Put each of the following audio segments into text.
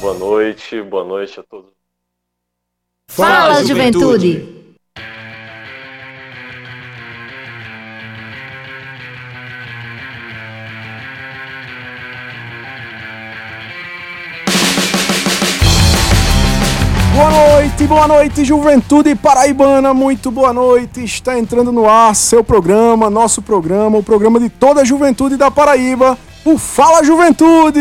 Boa noite a todos. Fala, Juventude! Boa noite, Juventude Paraibana, muito boa noite, está entrando no ar seu programa, nosso programa, o programa de toda a juventude da Paraíba, o Fala Juventude!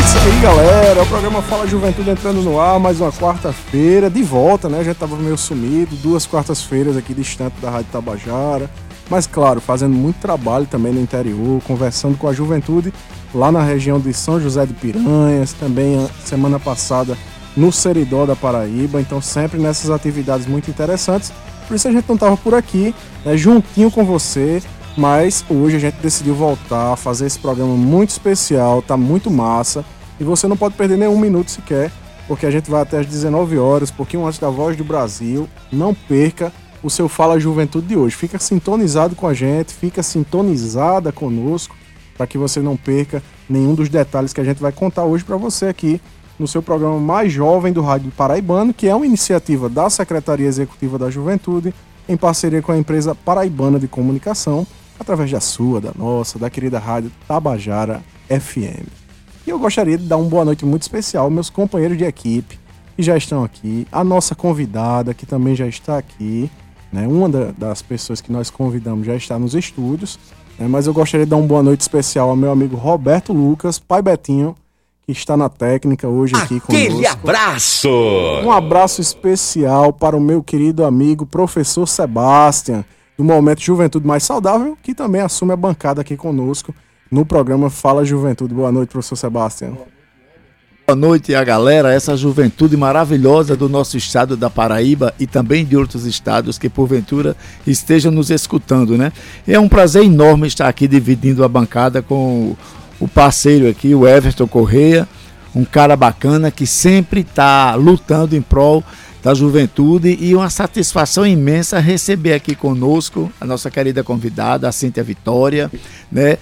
Isso aí, galera, o programa Fala Juventude entrando no ar, mais uma quarta-feira, de volta, né, já estava meio sumido, duas quartas-feiras aqui distante da Rádio Tabajara, mas claro, fazendo muito trabalho também no interior, conversando com a juventude lá na região de São José de Piranhas, também semana passada no Seridó da Paraíba, então sempre nessas atividades muito interessantes, por isso a gente não estava por aqui, né, juntinho com você, mas hoje a gente decidiu voltar a fazer esse programa muito especial, tá muito massa, e você não pode perder nenhum minuto sequer, porque a gente vai até às 19 horas, pouquinho antes da Voz do Brasil, não perca o seu Fala Juventude de hoje. Fica sintonizado com a gente, fica sintonizada conosco, para que você não perca nenhum dos detalhes que a gente vai contar hoje para você aqui no seu programa mais jovem do Rádio Paraibano, que é uma iniciativa da Secretaria Executiva da Juventude, em parceria com a Empresa Paraibana de Comunicação, através da sua, da nossa, da querida Rádio Tabajara FM. E eu gostaria de dar uma boa noite muito especial aos meus companheiros de equipe, que já estão aqui, a nossa convidada, que também já está aqui, uma das pessoas que nós convidamos já está nos estúdios, mas eu gostaria de dar uma boa noite especial ao meu amigo Roberto Lucas, pai Betinho, que está na técnica hoje aqui conosco. Aquele abraço! Um abraço especial para o meu querido amigo professor Sebastian, do Momento Juventude Mais Saudável, que também assume a bancada aqui conosco no programa Fala Juventude. Boa noite, professor Sebastian. Boa noite a galera, essa juventude maravilhosa do nosso estado da Paraíba e também de outros estados que porventura estejam nos escutando, né? É um prazer enorme estar aqui dividindo a bancada com o parceiro aqui, o Everton Correia, um cara bacana que sempre está lutando em prol da juventude, e uma satisfação imensa receber aqui conosco a nossa querida convidada, a Cinthya Vitória, né?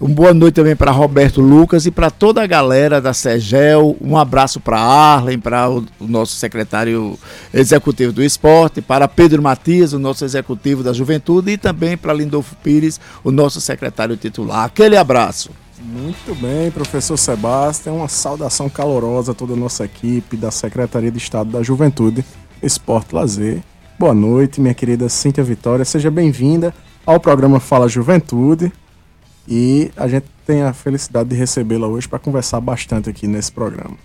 Uma boa noite também para Roberto Lucas e para toda a galera da SEJEL. Um abraço para Arlen, para o nosso secretário executivo do esporte, para Pedro Matias, o nosso executivo da juventude, e também para Lindolfo Pires, o nosso secretário titular. Aquele abraço. Muito bem, professor Sebastião. Uma saudação calorosa a toda a nossa equipe da Secretaria de Estado da Juventude, Esporte e Lazer. Boa noite, minha querida Cinthya Vitória. Seja bem-vinda ao programa Fala Juventude. E a gente tem a felicidade de recebê-la hoje para conversar bastante aqui nesse programa.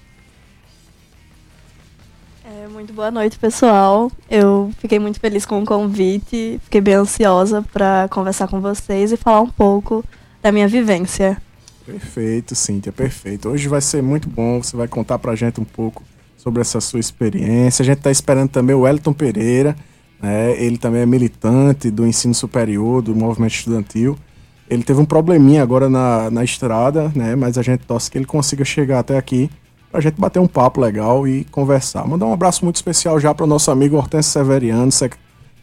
Muito boa noite, pessoal. Eu fiquei muito feliz com o convite, fiquei bem ansiosa para conversar com vocês e falar um pouco da minha vivência. Perfeito, Cinthya, perfeito. Hoje vai ser muito bom, você vai contar para a gente um pouco sobre essa sua experiência. A gente está esperando também o Wellington Pereira, né? Ele também é militante do ensino superior, do movimento estudantil. Ele teve um probleminha agora na estrada, né? Mas a gente torce que ele consiga chegar até aqui pra gente bater um papo legal e conversar. Mandar um abraço muito especial já pro nosso amigo Hortêncio Severiano,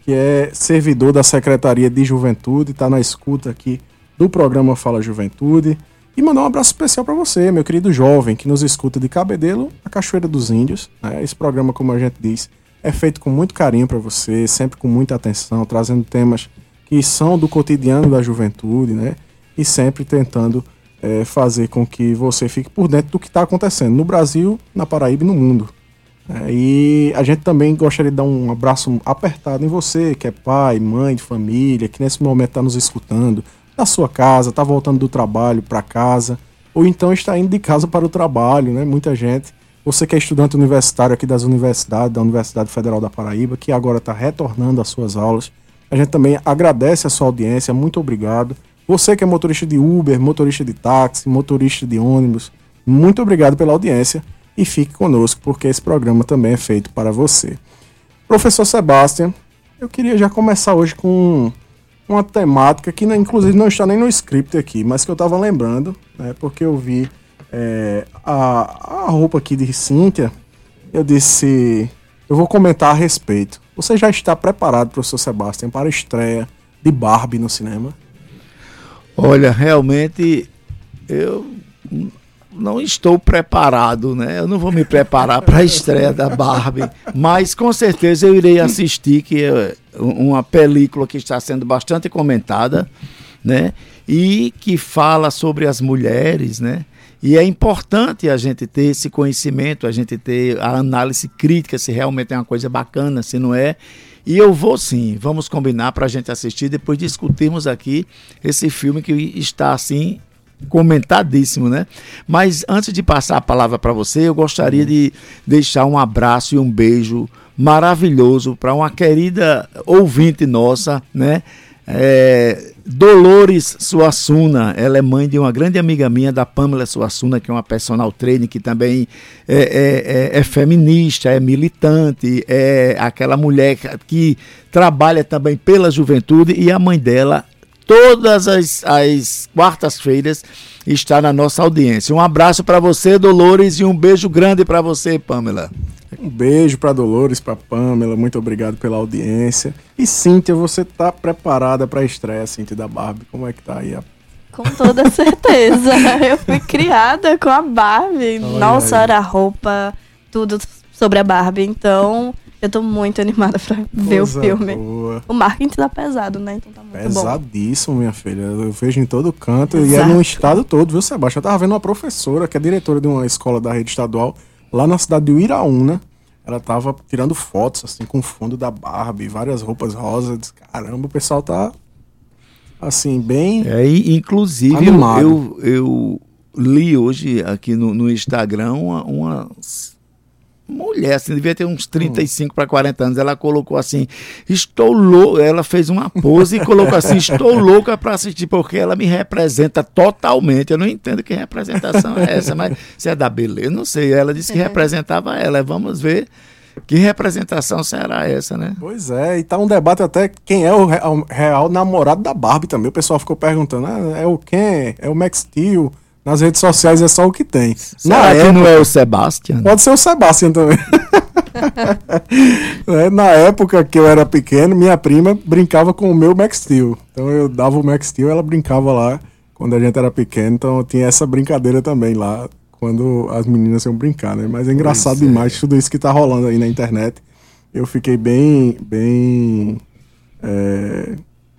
que é servidor da Secretaria de Juventude, tá na escuta aqui do programa Fala Juventude. E mandar um abraço especial para você, meu querido jovem, que nos escuta de Cabedelo, a Cachoeira dos Índios, né? Esse programa, como a gente diz, é feito com muito carinho para você, sempre com muita atenção, trazendo temas que são do cotidiano da juventude, né? E sempre tentando fazer com que você fique por dentro do que está acontecendo no Brasil, na Paraíba e no mundo. E a gente também gostaria de dar um abraço apertado em você, que é pai, mãe de família, que nesse momento está nos escutando, da sua casa, está voltando do trabalho para casa, ou então está indo de casa para o trabalho, né? Muita gente. Você que é estudante universitário aqui das universidades, da Universidade Federal da Paraíba, que agora está retornando às suas aulas, a gente também agradece a sua audiência, muito obrigado. Você que é motorista de Uber, motorista de táxi, motorista de ônibus, muito obrigado pela audiência e fique conosco, porque esse programa também é feito para você. Professor Sebastian, eu queria já começar hoje com uma temática que, inclusive, não está nem no script aqui, mas que eu estava lembrando, né, porque eu vi a roupa aqui de Cinthya, eu disse, eu vou comentar a respeito. Você já está preparado, professor Sebastian, para a estreia de Barbie no cinema? Olha, realmente eu não estou preparado, né? Eu não vou me preparar para a estreia da Barbie, mas com certeza eu irei assistir, que é uma película que está sendo bastante comentada, né? E que fala sobre as mulheres, né? E é importante a gente ter esse conhecimento, a gente ter a análise crítica, se realmente é uma coisa bacana, se não é. E eu vou sim, vamos combinar para a gente assistir, depois discutirmos aqui esse filme que está assim comentadíssimo, né? Mas antes de passar a palavra para você, eu gostaria de deixar um abraço e um beijo maravilhoso para uma querida ouvinte nossa, né? Dolores Suassuna, ela é mãe de uma grande amiga minha, da Pamela Suassuna, que é uma personal trainer, que também é feminista, é militante, é aquela mulher que trabalha também pela juventude, e a mãe dela, todas as quartas-feiras, está na nossa audiência. Um abraço para você, Dolores, e um beijo grande para você, Pamela. Um beijo para Dolores, para Pamela, muito obrigado pela audiência. E Cinthya, você tá preparada para a estreia, Cinthya, da Barbie? Como é que tá aí? Com toda certeza. Eu fui criada com a Barbie. Olha, nossa, aí. Era a roupa, tudo sobre a Barbie. Então, eu tô muito animada para ver o filme. Boa. O marketing tá pesado, né? Então tá muito pesadíssimo, bom. Minha filha. Eu vejo em todo canto. Exato. E é no estado todo, viu, Sebastião? Eu tava vendo uma professora, que é diretora de uma escola da rede estadual, lá na cidade de Uiraúna, ela tava tirando fotos, assim, com o fundo da Barbie, várias roupas rosas. Caramba, o pessoal tá, assim, bem inclusive, animado. Eu li hoje aqui no Instagram uma mulher, assim, devia ter uns 35 para 40 anos, ela colocou assim, estou louca, ela fez uma pose e colocou assim, estou louca para assistir, porque ela me representa totalmente. Eu não entendo que representação é essa, mas se é da beleza, não sei, ela disse que representava ela, vamos ver que representação será essa, né? Pois é, e tá um debate até quem é o real namorado da Barbie também, o pessoal ficou perguntando, é o Ken, é o Max Steel. Nas redes sociais é só o que tem. Será que não é o Sebastian? Pode ser o Sebastian também. Na época que eu era pequeno, minha prima brincava com o meu Max Steel. Então eu dava o Max Steel, ela brincava lá quando a gente era pequeno. Então tinha essa brincadeira também lá, quando as meninas iam brincar, né? Mas é engraçado demais tudo isso que tá rolando aí na internet. Eu fiquei bem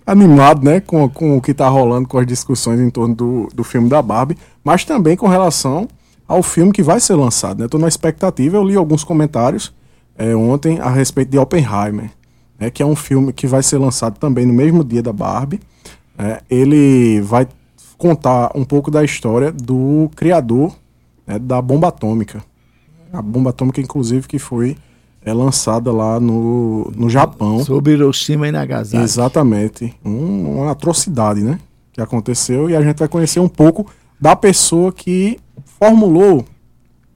animado, né, com o que está rolando, com as discussões em torno do filme da Barbie, mas também com relação ao filme que vai ser lançado, né? Estou na expectativa, eu li alguns comentários ontem a respeito de Oppenheimer, né, que é um filme que vai ser lançado também no mesmo dia da Barbie. Ele vai contar um pouco da história do criador, né, da bomba atômica. A bomba atômica, inclusive, que foi lançada lá no Japão. Sobre Hiroshima e Nagasaki. Exatamente. Uma atrocidade, né? Que aconteceu, e a gente vai conhecer um pouco da pessoa que formulou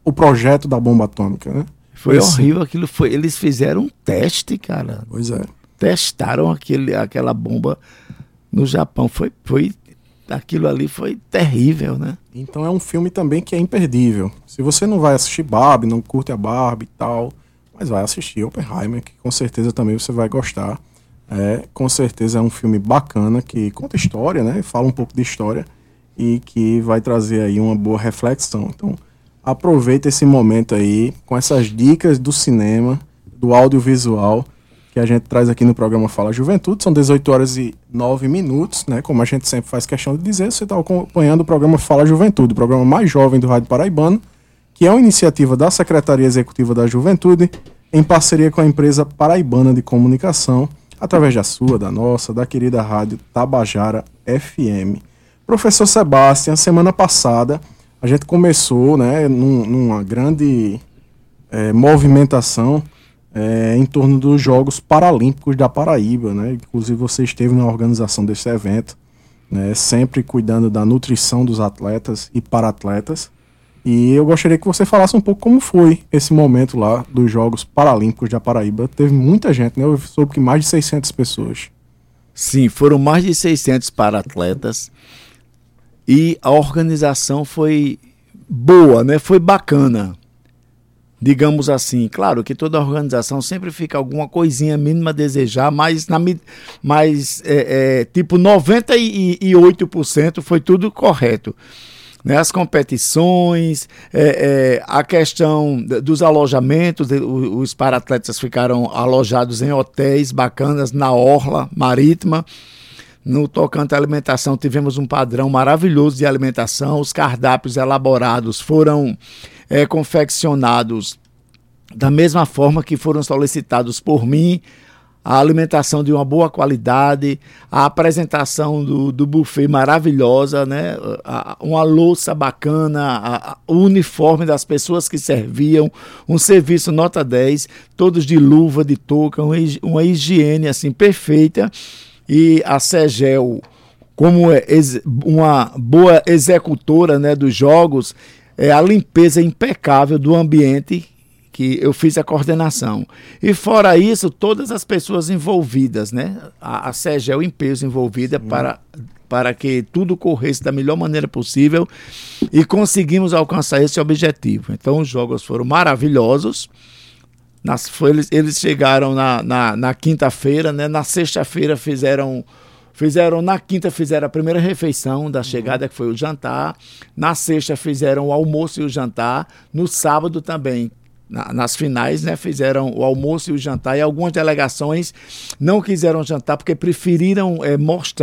o projeto da bomba atômica, né? Foi horrível aquilo. Eles fizeram um teste, cara. Pois é. Testaram aquela bomba no Japão. Aquilo ali foi terrível, né? Então é um filme também que é imperdível. Se você não vai assistir Barbie, não curte a Barbie e tal, mas vai assistir Oppenheimer, que com certeza também você vai gostar. Com certeza é um filme bacana, que conta história, né? Fala um pouco de história e que vai trazer aí uma boa reflexão. Então, aproveita esse momento aí com essas dicas do cinema, do audiovisual, que a gente traz aqui no programa Fala Juventude. São 18h09, né? Como a gente sempre faz questão de dizer, você está acompanhando o programa Fala Juventude, o programa mais jovem do Rádio Paraibano, que é uma iniciativa da Secretaria Executiva da Juventude, em parceria com a Empresa Paraibana de Comunicação, através da sua, da nossa, da querida Rádio Tabajara FM. Professor Sebastião, semana passada a gente começou, né, numa grande movimentação em torno dos Jogos Paralímpicos da Paraíba, né? Inclusive você esteve na organização desse evento, né, sempre cuidando da nutrição dos atletas e para-atletas. E eu gostaria que você falasse um pouco como foi esse momento lá dos Jogos Paralímpicos da Paraíba. Teve muita gente, né? Eu soube que mais de 600 pessoas. Sim, foram mais de 600 para-atletas. E a organização foi boa, né? Foi bacana. Digamos assim, claro que toda organização sempre fica alguma coisinha mínima a desejar, mas tipo 98% foi tudo correto. né, as competições, a questão dos alojamentos, os para-atletas ficaram alojados em hotéis bacanas na orla marítima. No tocante à alimentação, tivemos um padrão maravilhoso de alimentação. Os cardápios elaborados foram confeccionados da mesma forma que foram solicitados por mim. A alimentação de uma boa qualidade, a apresentação do buffet maravilhosa, né? Uma louça bacana, o uniforme das pessoas que serviam, um serviço nota 10, todos de luva, de touca, uma higiene assim, perfeita. E a SEJEL, como uma boa executora, né, dos jogos, a limpeza impecável do ambiente, que eu fiz a coordenação. E fora isso, todas as pessoas envolvidas, né, a SEJEL em peso envolvida para que tudo corresse da melhor maneira possível, e conseguimos alcançar esse objetivo. Então os jogos foram maravilhosos. Eles chegaram na quinta-feira, né? Na sexta-feira na quinta fizeram a primeira refeição da chegada, que foi o jantar. Na sexta fizeram o almoço e o jantar. No sábado também, nas finais, né, fizeram o almoço e o jantar. E algumas delegações não quiseram jantar porque preferiram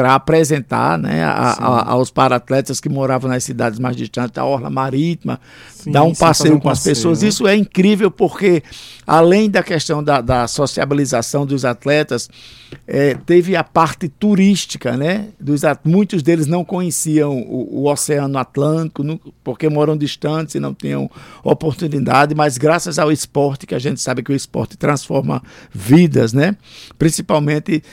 apresentar, né, aos para-atletas que moravam nas cidades mais distantes, a orla marítima, dar um passeio com as pessoas, né? Isso é incrível, porque além da questão da sociabilização dos atletas, teve a parte turística, né, muitos deles não conheciam o Oceano Atlântico, porque moram distantes e não tinham oportunidade, mas graças ao esporte, que a gente sabe que o esporte transforma vidas, né? Principalmente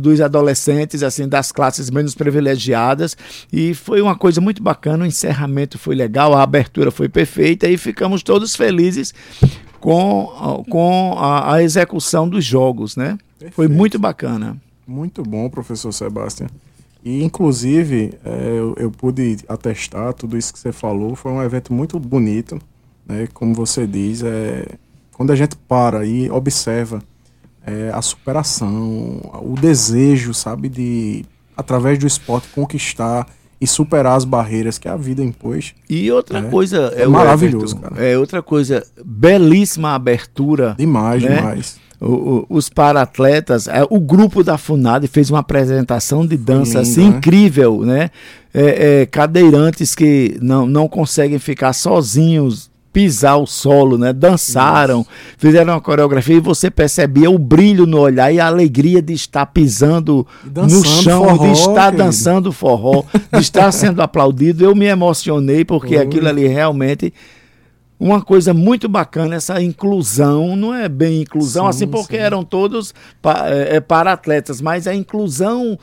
dos adolescentes, assim, das classes menos privilegiadas, e foi uma coisa muito bacana. O encerramento foi legal, a abertura foi perfeita e ficamos todos felizes com a execução dos jogos, né? Perfeito. Foi muito bacana. Muito bom, professor Sebastião. E, inclusive, eu pude atestar tudo isso que você falou, foi um evento muito bonito. Como você diz, quando a gente para e observa a superação, o desejo, sabe, de, através do esporte, conquistar e superar as barreiras que a vida impôs. E outra coisa... É maravilhoso, Everton, cara. É outra coisa, belíssima abertura. Demais, né? Demais. Os para-atletas, o grupo da FUNAD fez uma apresentação de dança lindo, assim, incrível, né? Cadeirantes que não conseguem ficar sozinhos, pisar o solo, né? Dançaram, fizeram uma coreografia, e você percebia o brilho no olhar e a alegria de estar pisando no chão, forró, de estar dançando forró, de estar sendo aplaudido. Eu me emocionei, porque aquilo ali realmente... Uma coisa muito bacana, essa inclusão, não é bem inclusão, porque eram todos para atletas, mas a inclusão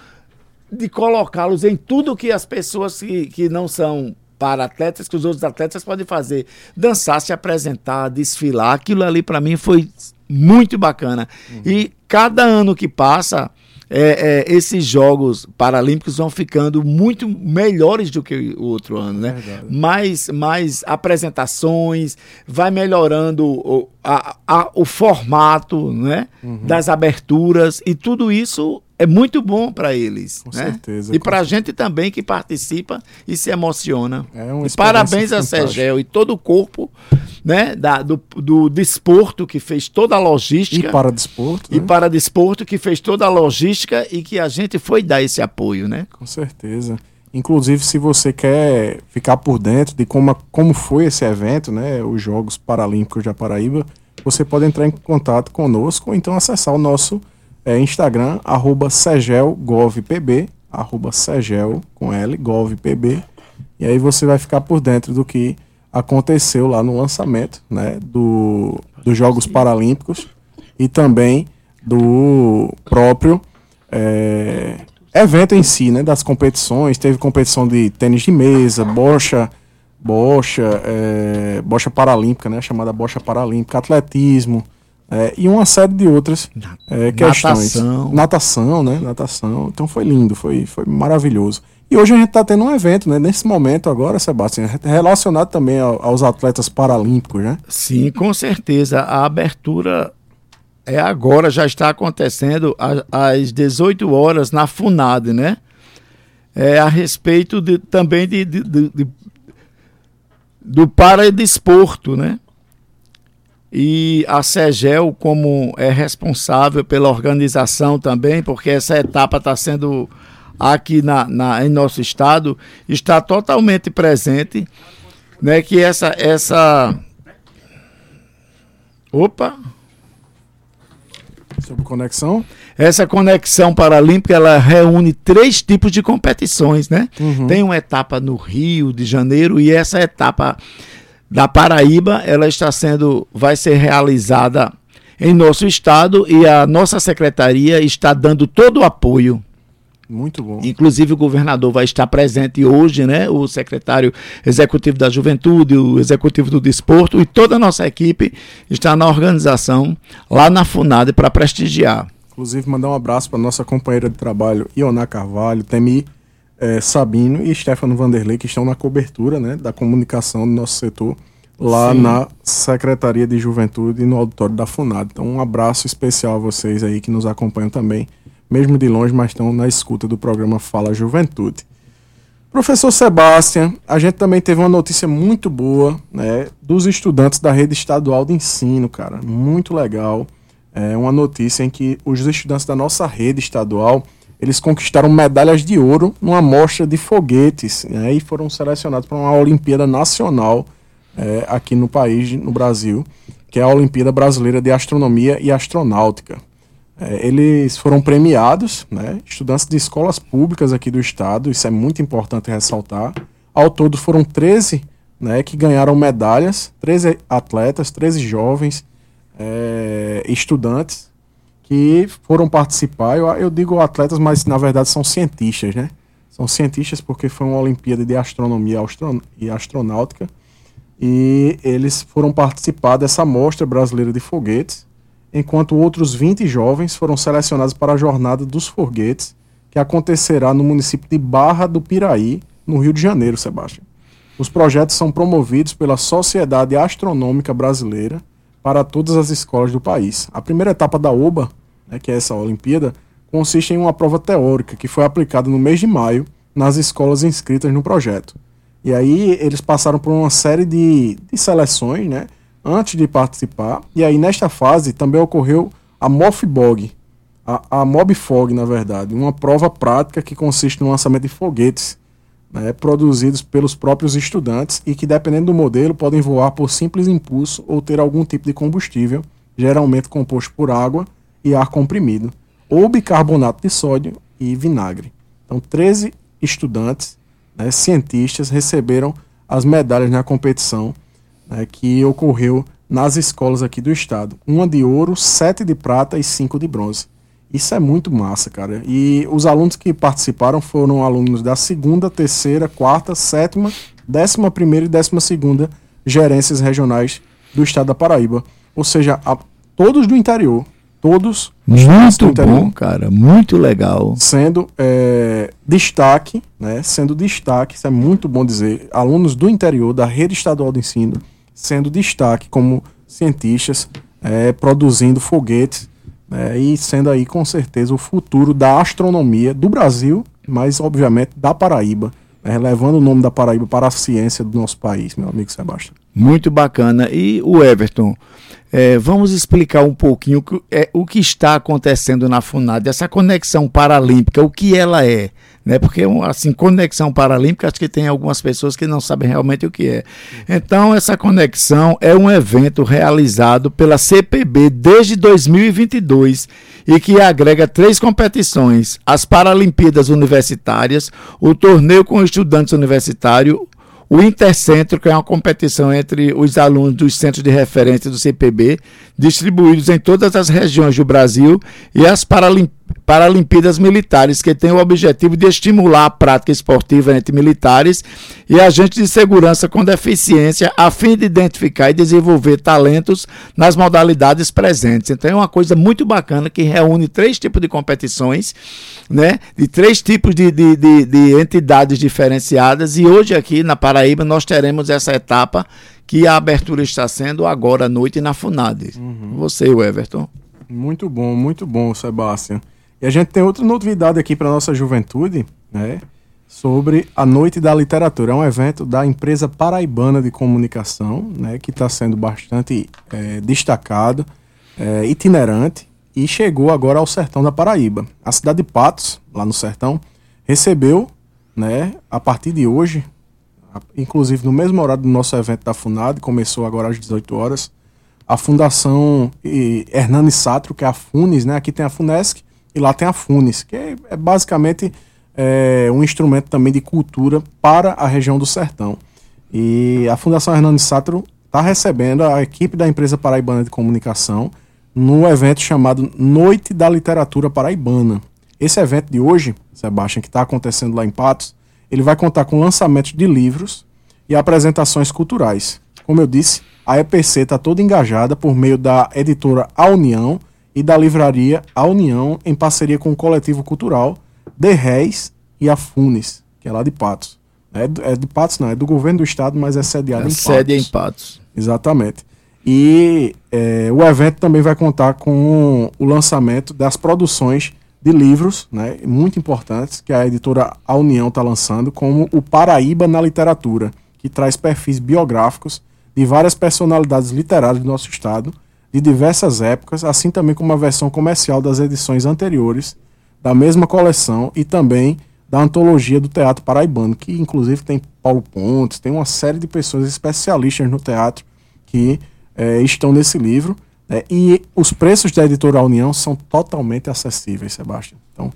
de colocá-los em tudo que as pessoas que não são para atletas, que os outros atletas podem fazer, dançar, se apresentar, desfilar, aquilo ali para mim foi muito bacana. E cada ano que passa, esses Jogos Paralímpicos vão ficando muito melhores do que o outro ano, né? Mais apresentações, vai melhorando o formato, né? Das aberturas, e tudo isso é muito bom para eles. Com, né? Certeza. E para a gente também, que participa e se emociona. Parabéns a SEJEL e todo o corpo, né, do desporto, que fez toda a logística. Para desporto, que fez toda a logística, e que a gente foi dar esse apoio, né? Com certeza. Inclusive, se você quer ficar por dentro de como foi esse evento, né, os Jogos Paralímpicos da Paraíba, você pode entrar em contato conosco, ou então acessar o nosso Instagram, @segelgovpb, @segel com L, govpb, e aí você vai ficar por dentro do que aconteceu lá no lançamento, né, dos Jogos Paralímpicos, e também do próprio evento em si, né, das competições. Teve competição de tênis de mesa, bocha paralímpica, né, chamada bocha paralímpica, atletismo, e uma série de outras questões. Natação. Então foi lindo, foi maravilhoso. E hoje a gente está tendo um evento, né, nesse momento agora, Sebastião, relacionado também aos atletas paralímpicos, né? Sim, com certeza. A abertura é agora, já está acontecendo às 18 horas na FUNAD, né? A respeito também do paradesporto, né? E a SEJEL, como é responsável pela organização também, porque essa etapa está sendo aqui em nosso estado, está totalmente presente, né? Que essa... Opa! Sobre conexão? Essa conexão paralímpica, ela reúne 3 tipos de competições, né? Uhum. Tem uma etapa no Rio de Janeiro e essa etapa da Paraíba, ela vai ser realizada em nosso estado e a nossa secretaria está dando todo o apoio. Muito bom. Inclusive o governador vai estar presente hoje, né? O secretário executivo da Juventude, o executivo do Desporto e toda a nossa equipe está na organização lá na FUNAD para prestigiar. Inclusive mandar um abraço para nossa companheira de trabalho Ioná Carvalho, Temi Sabino e Stefano Vanderlei, que estão na cobertura, né, da comunicação do nosso setor lá, sim, na Secretaria de Juventude e no auditório da FUNAD. Então um abraço especial a vocês aí que nos acompanham também, mesmo de longe, mas estão na escuta do programa Fala Juventude. Professor Sebastião, a gente também teve uma notícia muito boa, né, dos estudantes da rede estadual de ensino, cara, muito legal. É uma notícia em que os estudantes da nossa rede estadual, eles conquistaram medalhas de ouro numa mostra de foguetes, né, e foram selecionados para uma Olimpíada Nacional aqui no país, no Brasil, que é a Olimpíada Brasileira de Astronomia e Astronáutica. Eles foram premiados, né, estudantes de escolas públicas aqui do estado, isso é muito importante ressaltar. Ao todo foram 13, né, que ganharam medalhas, 13 atletas, 13 jovens estudantes que foram participar. Eu digo atletas, mas na verdade são cientistas, né? São cientistas porque foi uma Olimpíada de Astronomia e Astronáutica e eles foram participar dessa Mostra Brasileira de Foguetes, enquanto outros 20 jovens foram selecionados para a Jornada dos Foguetes, que acontecerá no município de Barra do Piraí, no Rio de Janeiro, Sebastião. Os projetos são promovidos pela Sociedade Astronômica Brasileira para todas as escolas do país. A primeira etapa da OBA, né, que é essa Olimpíada, consiste em uma prova teórica que foi aplicada no mês de maio nas escolas inscritas no projeto. E aí eles passaram por uma série de seleções, né, antes de participar, e aí nesta fase também ocorreu a MOBFOG, na verdade, uma prova prática que consiste no lançamento de foguetes, né, produzidos pelos próprios estudantes e que, dependendo do modelo, podem voar por simples impulso ou ter algum tipo de combustível, geralmente composto por água e ar comprimido, ou bicarbonato de sódio e vinagre. Então, 13 estudantes, né, cientistas, receberam as medalhas na competição, né, que ocorreu nas escolas aqui do estado. 1 de ouro, 7 de prata e 5 de bronze. Isso é muito massa, cara. E os alunos que participaram foram alunos da 2ª, 3ª, 4ª, 7ª, 11ª e 12ª gerências regionais do estado da Paraíba. Ou seja, todos do interior. Todos muito do interior. Muito bom, cara. Muito legal. Sendo destaque, né? Sendo destaque, isso é muito bom dizer. Alunos do interior, da rede estadual de ensino, sendo destaque como cientistas, produzindo foguetes, né, e sendo aí com certeza o futuro da astronomia do Brasil, mas obviamente da Paraíba, né, levando o nome da Paraíba para a ciência do nosso país, meu amigo Sebastião. Muito bacana. E o Everton, vamos explicar um pouquinho o que está acontecendo na FUNAD, essa conexão paralímpica, o que ela é, né? Porque, assim, conexão paralímpica, acho que tem algumas pessoas que não sabem realmente o que é. Então, essa conexão é um evento realizado pela CPB desde 2022 e que agrega 3 competições, as Paralimpíadas Universitárias, o Torneio com Estudantes Universitário, o Intercentro, que é uma competição entre os alunos dos centros de referência do CPB, distribuídos em todas as regiões do Brasil, e as Paralimpíadas Militares, que têm o objetivo de estimular a prática esportiva entre militares e agentes de segurança com deficiência, a fim de identificar e desenvolver talentos nas modalidades presentes. Então é uma coisa muito bacana que reúne 3 tipos de competições, né, de 3 tipos de entidades diferenciadas, e hoje aqui na Paraíba nós teremos essa etapa que a abertura está sendo agora à noite na FUNAD. Uhum. Você, Everton. Muito bom, Sebastião. E a gente tem outra novidade aqui para a nossa juventude, né? sobre a Noite da Literatura. É um evento da Empresa Paraibana de Comunicação, né, que está sendo bastante destacado, itinerante, e chegou agora ao sertão da Paraíba. A cidade de Patos, lá no sertão, recebeu, né, a partir de hoje, inclusive no mesmo horário do nosso evento da FUNAD, começou agora às 18 horas, a Fundação Hernani Sátrio, que é a FUNES, né? Aqui tem a FUNESC e lá tem a FUNES, que é basicamente um instrumento também de cultura para a região do sertão. E a Fundação Hernani Sátrio está recebendo a equipe da Empresa Paraibana de Comunicação num evento chamado Noite da Literatura Paraibana. Esse evento de hoje, Sebastião, que está acontecendo lá em Patos, ele vai contar com lançamentos de livros e apresentações culturais. Como eu disse, a EPC está toda engajada por meio da Editora A União e da Livraria A União, em parceria com o Coletivo Cultural de Réis e a FUNES, que é lá de Patos. É de Patos não, é do governo do estado, mas é sediado em Patos. Sede em Patos. Exatamente. E o evento também vai contar com o lançamento das produções de livros, né, muito importantes, que a Editora A União está lançando, como o Paraíba na Literatura, que traz perfis biográficos de várias personalidades literárias do nosso estado, de diversas épocas, assim também como a versão comercial das edições anteriores da mesma coleção e também da antologia do teatro paraibano, que inclusive tem Paulo Pontes, tem uma série de pessoas especialistas no teatro que estão nesse livro, né? E os preços da Editora União são totalmente acessíveis, Sebastião. Então,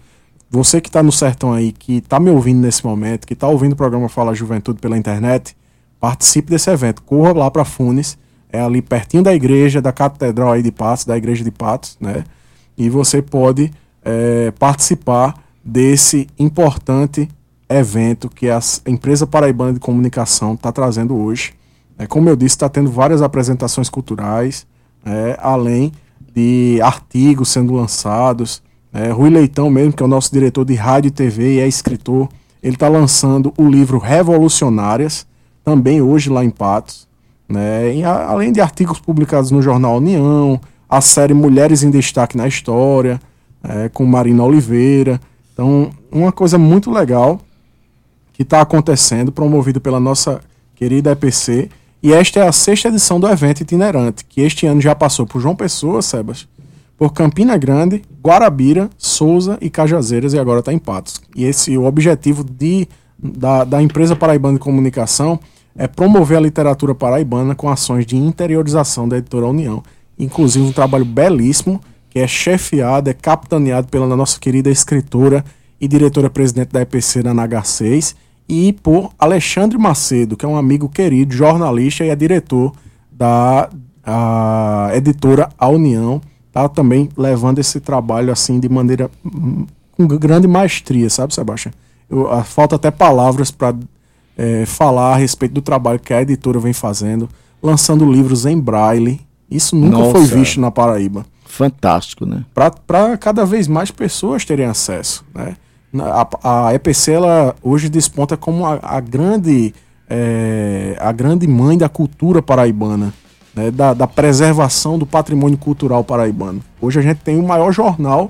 você que está no sertão aí, que está me ouvindo nesse momento, que está ouvindo o programa Fala Juventude pela internet, participe desse evento, corra lá para Funes, é ali pertinho da igreja, da catedral aí de Patos, da igreja de Patos, né? E você pode participar desse importante evento que a Empresa Paraibana de Comunicação está trazendo hoje. Como eu disse, está tendo várias apresentações culturais, além de artigos sendo lançados. Rui Leitão mesmo, que é o nosso diretor de rádio e TV e é escritor, ele está lançando o livro Revolucionárias, também hoje lá em Patos, né? E além de artigos publicados no jornal União, a série Mulheres em Destaque na História, com Marina Oliveira. Então, uma coisa muito legal que está acontecendo, promovido pela nossa querida EPC, e esta é a 6ª edição do evento itinerante, que este ano já passou por João Pessoa, Sebas, por Campina Grande, Guarabira, Sousa e Cajazeiras, e agora está em Patos. E esse o objetivo da Empresa Paraibana de Comunicação é promover a literatura paraibana com ações de interiorização da Editora União. Inclusive um trabalho belíssimo, que é chefiado, é capitaneado pela nossa querida escritora e diretora-presidente da EPC na NH6 e por Alexandre Macedo, que é um amigo querido, jornalista e é diretor da Editora A União. Está também levando esse trabalho assim de maneira com grande maestria, sabe, Sebastião? Falta até palavras para falar a respeito do trabalho que a editora vem fazendo, lançando livros em braille. Isso nunca foi visto na Paraíba. Fantástico, né? Para cada vez mais pessoas terem acesso, né? A EPC ela hoje desponta como a grande mãe da cultura paraibana, né? Da preservação do patrimônio cultural paraibano. Hoje a gente tem o maior jornal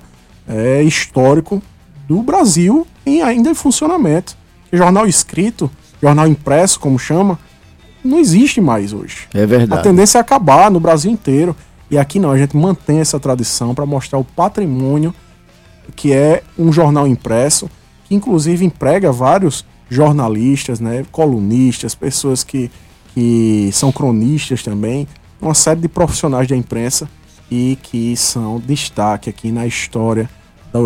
histórico do Brasil ainda em funcionamento. Jornal escrito, jornal impresso, como chama, não existe mais hoje. É verdade. A tendência é acabar no Brasil inteiro. E aqui não, a gente mantém essa tradição para mostrar o patrimônio que é um jornal impresso, que inclusive emprega vários jornalistas, né, colunistas, pessoas que são cronistas também, uma série de profissionais da imprensa e que são destaque aqui na história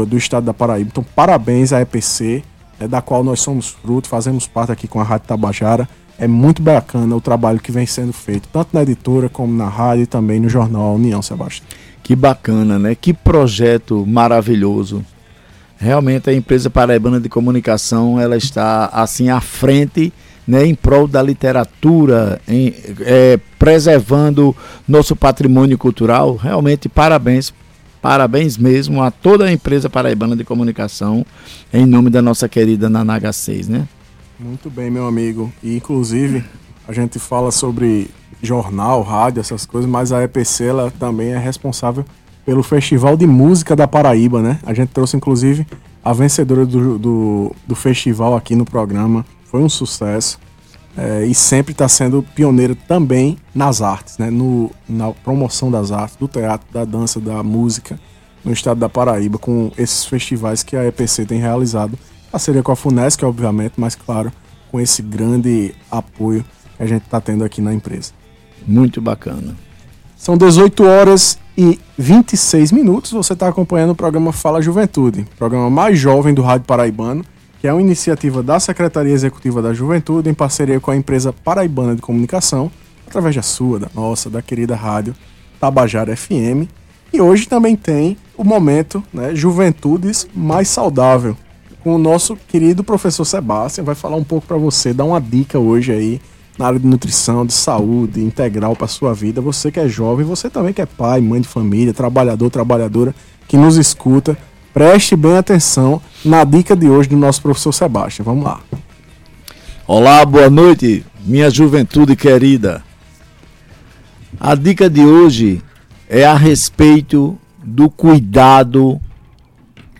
do estado da Paraíba. Então, parabéns à EPC, da qual nós somos fruto, fazemos parte aqui com a Rádio Tabajara. É muito bacana o trabalho que vem sendo feito, tanto na editora como na rádio e também no jornal União, Sebastião. Que bacana, né? Que projeto maravilhoso. Realmente a Empresa Paraibana de Comunicação, ela está assim à frente, né, em prol da literatura, preservando nosso patrimônio cultural. Realmente parabéns mesmo a toda a Empresa Paraibana de Comunicação, em nome da nossa querida Nanaga 6, né? Muito bem, meu amigo. E, inclusive, a gente fala sobre jornal, rádio, essas coisas, mas a EPC ela também é responsável pelo Festival de Música da Paraíba, né? A gente trouxe, inclusive, a vencedora do festival aqui no programa, foi um sucesso, e sempre está sendo pioneira também nas artes, né? Na promoção das artes, do teatro, da dança, da música no estado da Paraíba, com esses festivais que a EPC tem realizado, parceria com a FUNESC, obviamente, mas claro, com esse grande apoio que a gente está tendo aqui na empresa. Muito bacana. São 18 horas e 26 minutos, você está acompanhando o programa Fala Juventude, programa mais jovem do Rádio Paraibano, que é uma iniciativa da Secretaria Executiva da Juventude em parceria com a Empresa Paraibana de Comunicação, através da sua, da nossa, da querida Rádio Tabajara FM. E hoje também tem o momento, né, Juventudes Mais Saudável, com o nosso querido professor Sebastião. Vai falar um pouco para você, dar uma dica hoje aí na área de nutrição, de saúde integral para sua vida. Você que é jovem, você também que é pai, mãe de família, trabalhador, trabalhadora, que nos escuta, preste bem atenção na dica de hoje do nosso professor Sebastião. Vamos lá. Olá, boa noite, minha juventude querida. A dica de hoje é a respeito do cuidado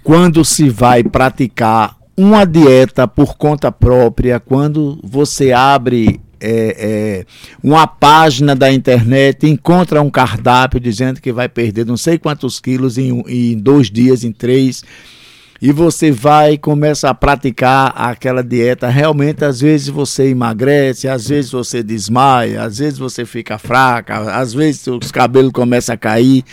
quando se vai praticar uma dieta por conta própria, quando você abre uma página da internet, encontra um cardápio dizendo que vai perder não sei quantos quilos em 2 dias, em 3, e você vai e começa a praticar aquela dieta. Realmente, às vezes você emagrece, às vezes você desmaia, às vezes você fica fraca, às vezes os cabelos começam a cair.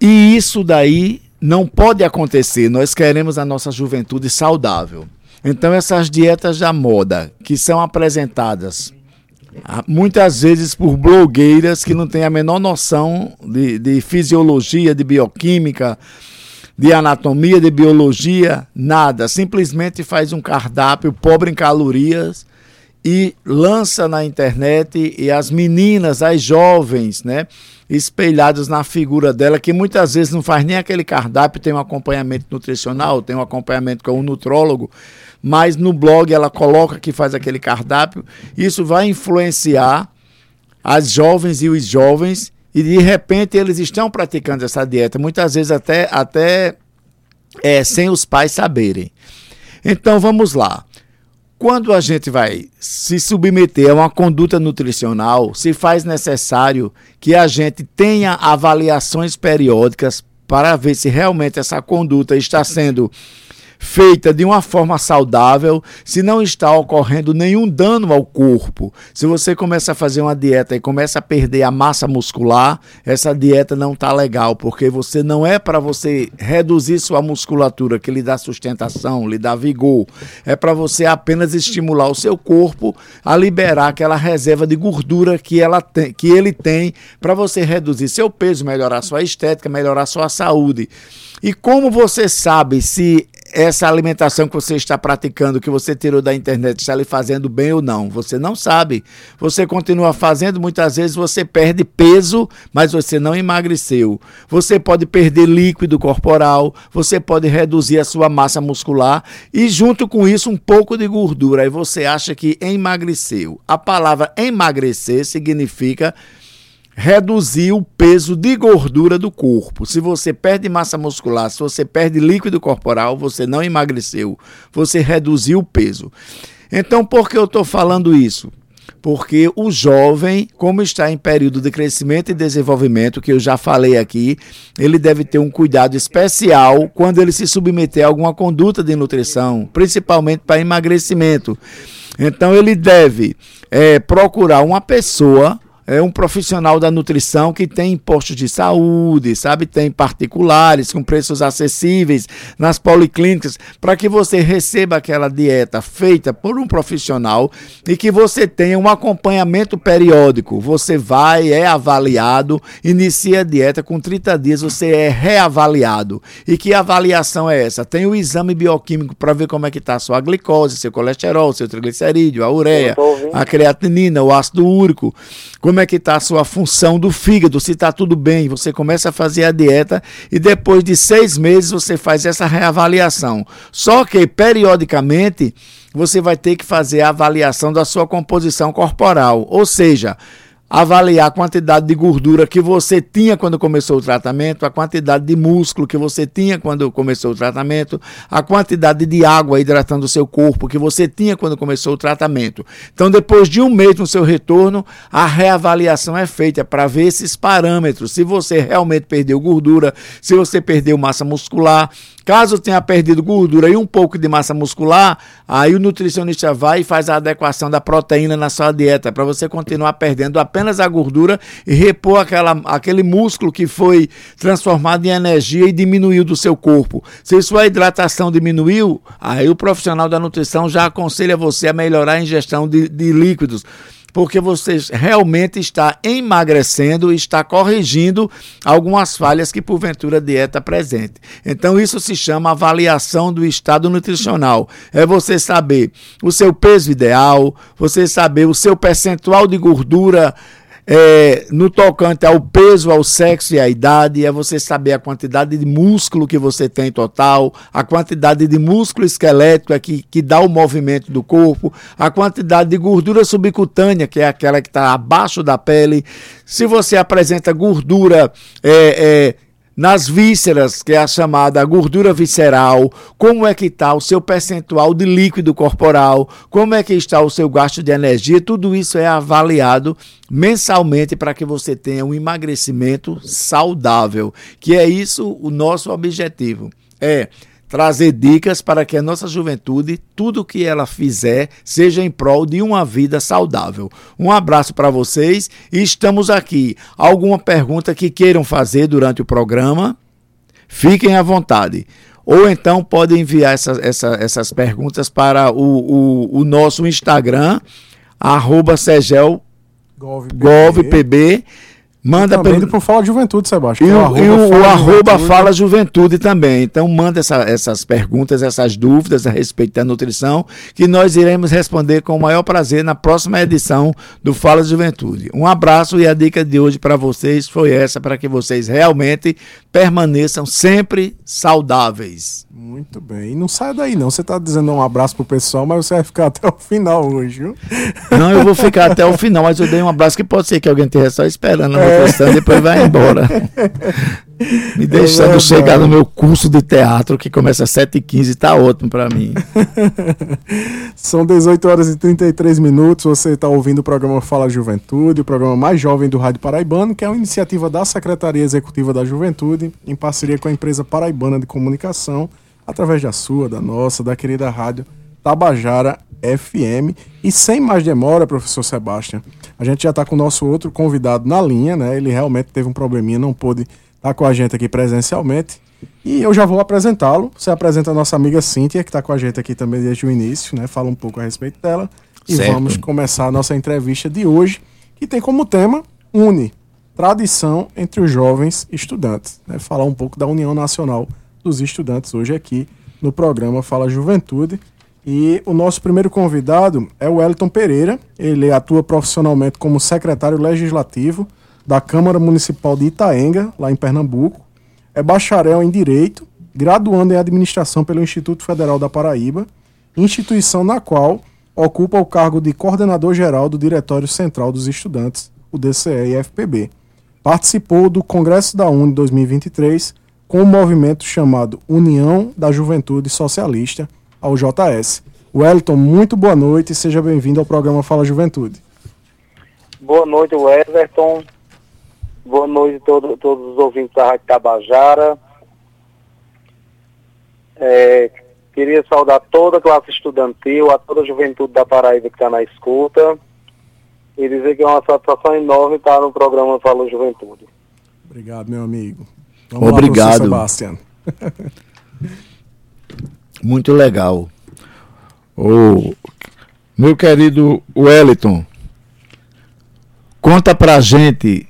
E isso daí não pode acontecer. Nós queremos a nossa juventude saudável. Então, essas dietas da moda, que são apresentadas muitas vezes por blogueiras que não têm a menor noção de fisiologia, de bioquímica, de anatomia, de biologia, nada. Simplesmente faz um cardápio pobre em calorias e lança na internet, e as meninas, as jovens, né, espelhadas na figura dela, que muitas vezes não faz nem aquele cardápio, tem um acompanhamento nutricional, tem um acompanhamento com um nutrólogo, mas no blog ela coloca que faz aquele cardápio. Isso vai influenciar as jovens e os jovens, e de repente eles estão praticando essa dieta, muitas vezes até sem os pais saberem. Então vamos lá. Quando a gente vai se submeter a uma conduta nutricional, se faz necessário que a gente tenha avaliações periódicas para ver se realmente essa conduta está sendo feita de uma forma saudável, se não está ocorrendo nenhum dano ao corpo. Se você começa a fazer uma dieta e começa a perder a massa muscular, essa dieta não está legal, porque você não é para você reduzir sua musculatura, que lhe dá sustentação, lhe dá vigor. É para você apenas estimular o seu corpo a liberar aquela reserva de gordura que ele tem, para você reduzir seu peso, melhorar sua estética, melhorar sua saúde. E como você sabe se essa alimentação que você está praticando, que você tirou da internet, está lhe fazendo bem ou não? Você não sabe. Você continua fazendo, muitas vezes você perde peso, mas você não emagreceu. Você pode perder líquido corporal, você pode reduzir a sua massa muscular e, junto com isso, um pouco de gordura. Aí você acha que emagreceu. A palavra emagrecer significa reduzir o peso de gordura do corpo. Se você perde massa muscular, se você perde líquido corporal, você não emagreceu, você reduziu o peso. Então, por que eu estou falando isso? Porque o jovem, como está em período de crescimento e desenvolvimento, que eu já falei aqui, ele deve ter um cuidado especial quando ele se submeter a alguma conduta de nutrição, principalmente para emagrecimento. Então, ele deve procurar uma pessoa, um profissional da nutrição que tem postos de saúde, sabe? Tem particulares com preços acessíveis nas policlínicas, para que você receba aquela dieta feita por um profissional e que você tenha um acompanhamento periódico. Você vai, é avaliado, inicia a dieta, com 30 dias você é reavaliado. E que avaliação é essa? Tem o exame bioquímico para ver como é que está a sua glicose, seu colesterol, seu triglicerídeo, a ureia, a creatinina, o ácido úrico, como é que está a sua função do fígado, se está tudo bem. Você começa a fazer a dieta e depois de 6 meses você faz essa reavaliação. Só que, periodicamente, você vai ter que fazer a avaliação da sua composição corporal, ou seja, avaliar a quantidade de gordura que você tinha quando começou o tratamento, a quantidade de músculo que você tinha quando começou o tratamento, a quantidade de água hidratando o seu corpo que você tinha quando começou o tratamento. Então, depois de um mês no seu retorno, a reavaliação é feita para ver esses parâmetros, se você realmente perdeu gordura, se você perdeu massa muscular. Caso tenha perdido gordura e um pouco de massa muscular, aí o nutricionista vai e faz a adequação da proteína na sua dieta, para você continuar perdendo apenas a gordura e repor aquele músculo que foi transformado em energia e diminuiu do seu corpo. Se sua hidratação diminuiu, aí o profissional da nutrição já aconselha você a melhorar a ingestão de líquidos, porque você realmente está emagrecendo e está corrigindo algumas falhas que porventura a dieta presente. Então isso se chama avaliação do estado nutricional. É você saber o seu peso ideal, você saber o seu percentual de gordura no tocante ao peso, ao sexo e à idade, é você saber a quantidade de músculo que você tem total, a quantidade de músculo esquelético que dá o movimento do corpo, a quantidade de gordura subcutânea, que é aquela que está abaixo da pele. Se você apresenta gordura nas vísceras, que é a chamada gordura visceral, como é que está o seu percentual de líquido corporal, como é que está o seu gasto de energia, tudo isso é avaliado mensalmente para que você tenha um emagrecimento saudável, que é isso o nosso objetivo, trazer dicas para que a nossa juventude, tudo que ela fizer, seja em prol de uma vida saudável. Um abraço para vocês e estamos aqui. Alguma pergunta que queiram fazer durante o programa? Fiquem à vontade. Ou então podem enviar essas perguntas para o nosso Instagram, @SEJEL.govpb. Manda também para o Fala Juventude, Sebastião. E o arroba Fala Juventude também. Então manda essas perguntas, essas dúvidas a respeito da nutrição, que nós iremos responder com o maior prazer na próxima edição do Fala Juventude. Um abraço e a dica de hoje para vocês foi essa, para que vocês realmente permaneçam sempre saudáveis. Muito bem. E não sai daí não. Você está dizendo um abraço pro pessoal, mas você vai ficar até o final hoje, viu? Não, eu vou ficar até o final, mas eu dei um abraço que pode ser que alguém esteja só esperando, né? Depois vai embora. Me deixando chegar no meu curso de teatro, que começa às 7h15, tá ótimo pra mim. São 18h33, você está ouvindo o programa Fala Juventude, o programa mais jovem do Rádio Paraibano, que é uma iniciativa da Secretaria Executiva da Juventude, em parceria com a Empresa Paraibana de Comunicação, através da sua, da nossa, da querida Rádio Tabajara FM. E sem mais demora, professor Sebastião, a gente já está com o nosso outro convidado na linha, né? Ele realmente teve um probleminha, não pôde estar com a gente aqui presencialmente. E eu já vou apresentá-lo. Você apresenta a nossa amiga Cinthya, que está com a gente aqui também desde o início, né? Fala um pouco a respeito dela. E certo, vamos começar a nossa entrevista de hoje, que tem como tema UNE, tradição entre os jovens estudantes, né? Falar um pouco da União Nacional dos Estudantes hoje aqui no programa Fala Juventude. E o nosso primeiro convidado é o Wellington Pereira. Ele atua profissionalmente como secretário legislativo da Câmara Municipal de Itaenga, lá em Pernambuco. É bacharel em Direito, graduando em Administração pelo Instituto Federal da Paraíba, instituição na qual ocupa o cargo de coordenador-geral do Diretório Central dos Estudantes, o DCE-IFPB. Participou do Congresso da UNE 2023 com um movimento chamado União da Juventude Socialista, ao JS. Wellington, muito boa noite e seja bem-vindo ao programa Fala Juventude. Boa noite, Everton. Boa noite a todos os ouvintes da Rádio Tabajara. Queria saudar toda a classe estudantil, a toda a juventude da Paraíba que está na escuta e dizer que é uma satisfação enorme estar no programa Fala Juventude. Obrigado, meu amigo. Vamos obrigado, lá, Sebastião. Muito legal. Meu querido Wellington, conta pra gente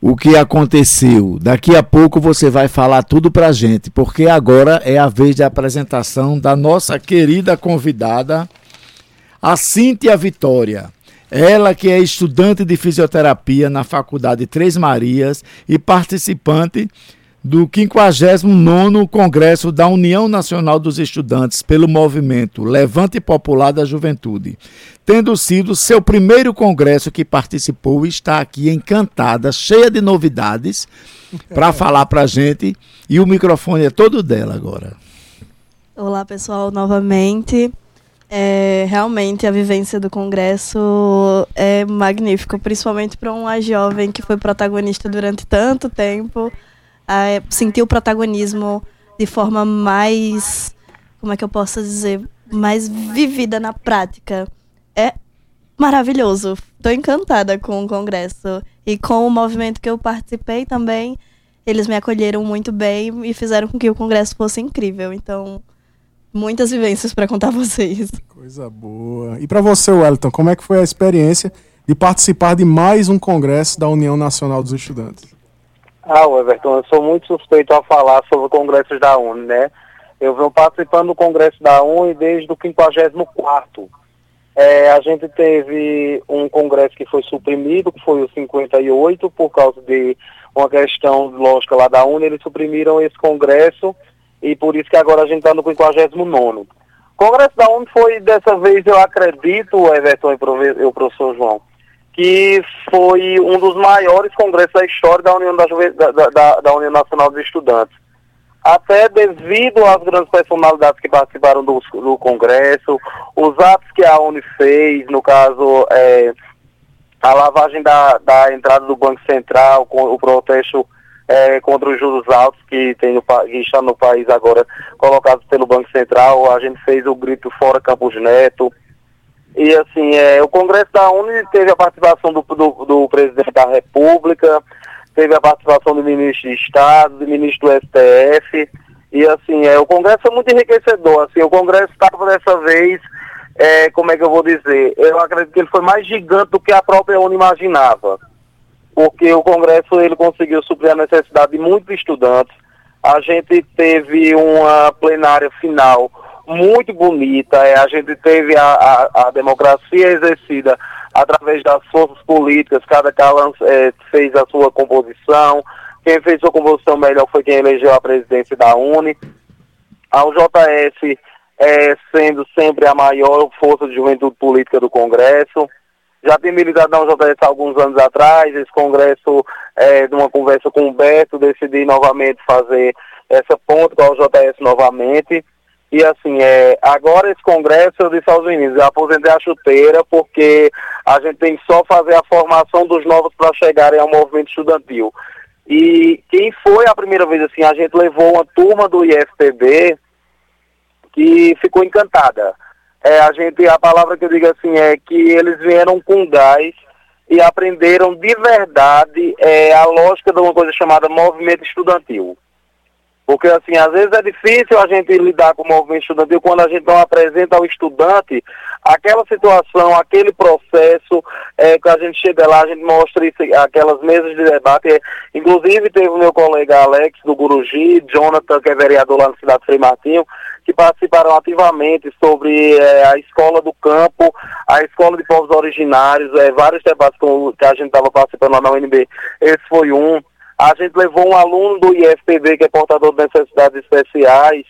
o que aconteceu. Daqui a pouco você vai falar tudo pra gente, porque agora é a vez da apresentação da nossa querida convidada, a Cinthya Vitória. Ela que é estudante de fisioterapia na Faculdade Três Marias e participante do 59º Congresso da União Nacional dos Estudantes pelo movimento Levante Popular da Juventude, tendo sido seu primeiro congresso que participou, está aqui encantada, cheia de novidades para falar para a gente, e o microfone é todo dela agora. Olá, pessoal, novamente. Realmente a vivência do congresso é magnífica, principalmente para uma jovem que foi protagonista durante tanto tempo. Sentir o protagonismo de forma mais, como é que eu posso dizer, mais vivida na prática. É maravilhoso. Estou encantada com o congresso e com o movimento que eu participei também. Eles me acolheram muito bem e fizeram com que o congresso fosse incrível. Então, muitas vivências para contar a vocês. Coisa boa. E para você, Wellington, como é que foi a experiência de participar de mais um congresso da União Nacional dos Estudantes? Everton, eu sou muito suspeito a falar sobre congressos da UNE, né? Eu venho participando do congresso da UNE desde o 54º. A gente teve um congresso que foi suprimido, que foi o 58, por causa de uma questão lógica lá da UNE. Eles suprimiram esse congresso e por isso que agora a gente está no 59º. O congresso da UNE foi, dessa vez, eu acredito, Everton e o professor João, que foi um dos maiores congressos da história da União, da União Nacional dos Estudantes. Até devido às grandes personalidades que participaram do congresso, os atos que a ONU fez, no caso, a lavagem da entrada do Banco Central, com o protesto contra os juros altos que está no país agora, colocado pelo Banco Central. A gente fez o grito Fora Campos Neto. E assim, o Congresso da UNE teve a participação do Presidente da República, teve a participação do Ministro de Estado, do Ministro do STF, e assim, o Congresso foi muito enriquecedor. Assim, o Congresso estava dessa vez, como é que eu vou dizer, eu acredito que ele foi mais gigante do que a própria UNE imaginava, porque o Congresso ele conseguiu suprir a necessidade de muitos estudantes. A gente teve uma plenária final muito bonita, a gente teve a democracia exercida através das forças políticas, cada cala fez a sua composição, quem fez sua composição melhor foi quem elegeu a presidência da UNE, a UJS sendo sempre a maior força de juventude política do Congresso. Já tem militado na UJS há alguns anos atrás. Esse Congresso, numa conversa com o Beto, decidi novamente fazer essa ponta com a UJS novamente. E assim, agora esse congresso, eu disse aos meninos, eu aposentei a chuteira, porque a gente tem que só fazer a formação dos novos para chegarem ao movimento estudantil. E quem foi a primeira vez, assim, a gente levou uma turma do IFPB que ficou encantada. A palavra que eu digo assim é que eles vieram com gás e aprenderam de verdade a lógica de uma coisa chamada movimento estudantil. Porque, assim, às vezes é difícil a gente lidar com o movimento estudantil quando a gente não apresenta ao estudante aquela situação, aquele processo, que a gente chega lá, a gente mostra isso, aquelas mesas de debate. Inclusive, teve o meu colega Alex, do Guruji, Jonathan, que é vereador lá na cidade de Frei Martinho, que participaram ativamente sobre a escola do campo, a escola de povos originários, vários debates que a gente estava participando lá na UNB. Esse foi um. A gente levou um aluno do IFPB que é portador de necessidades especiais,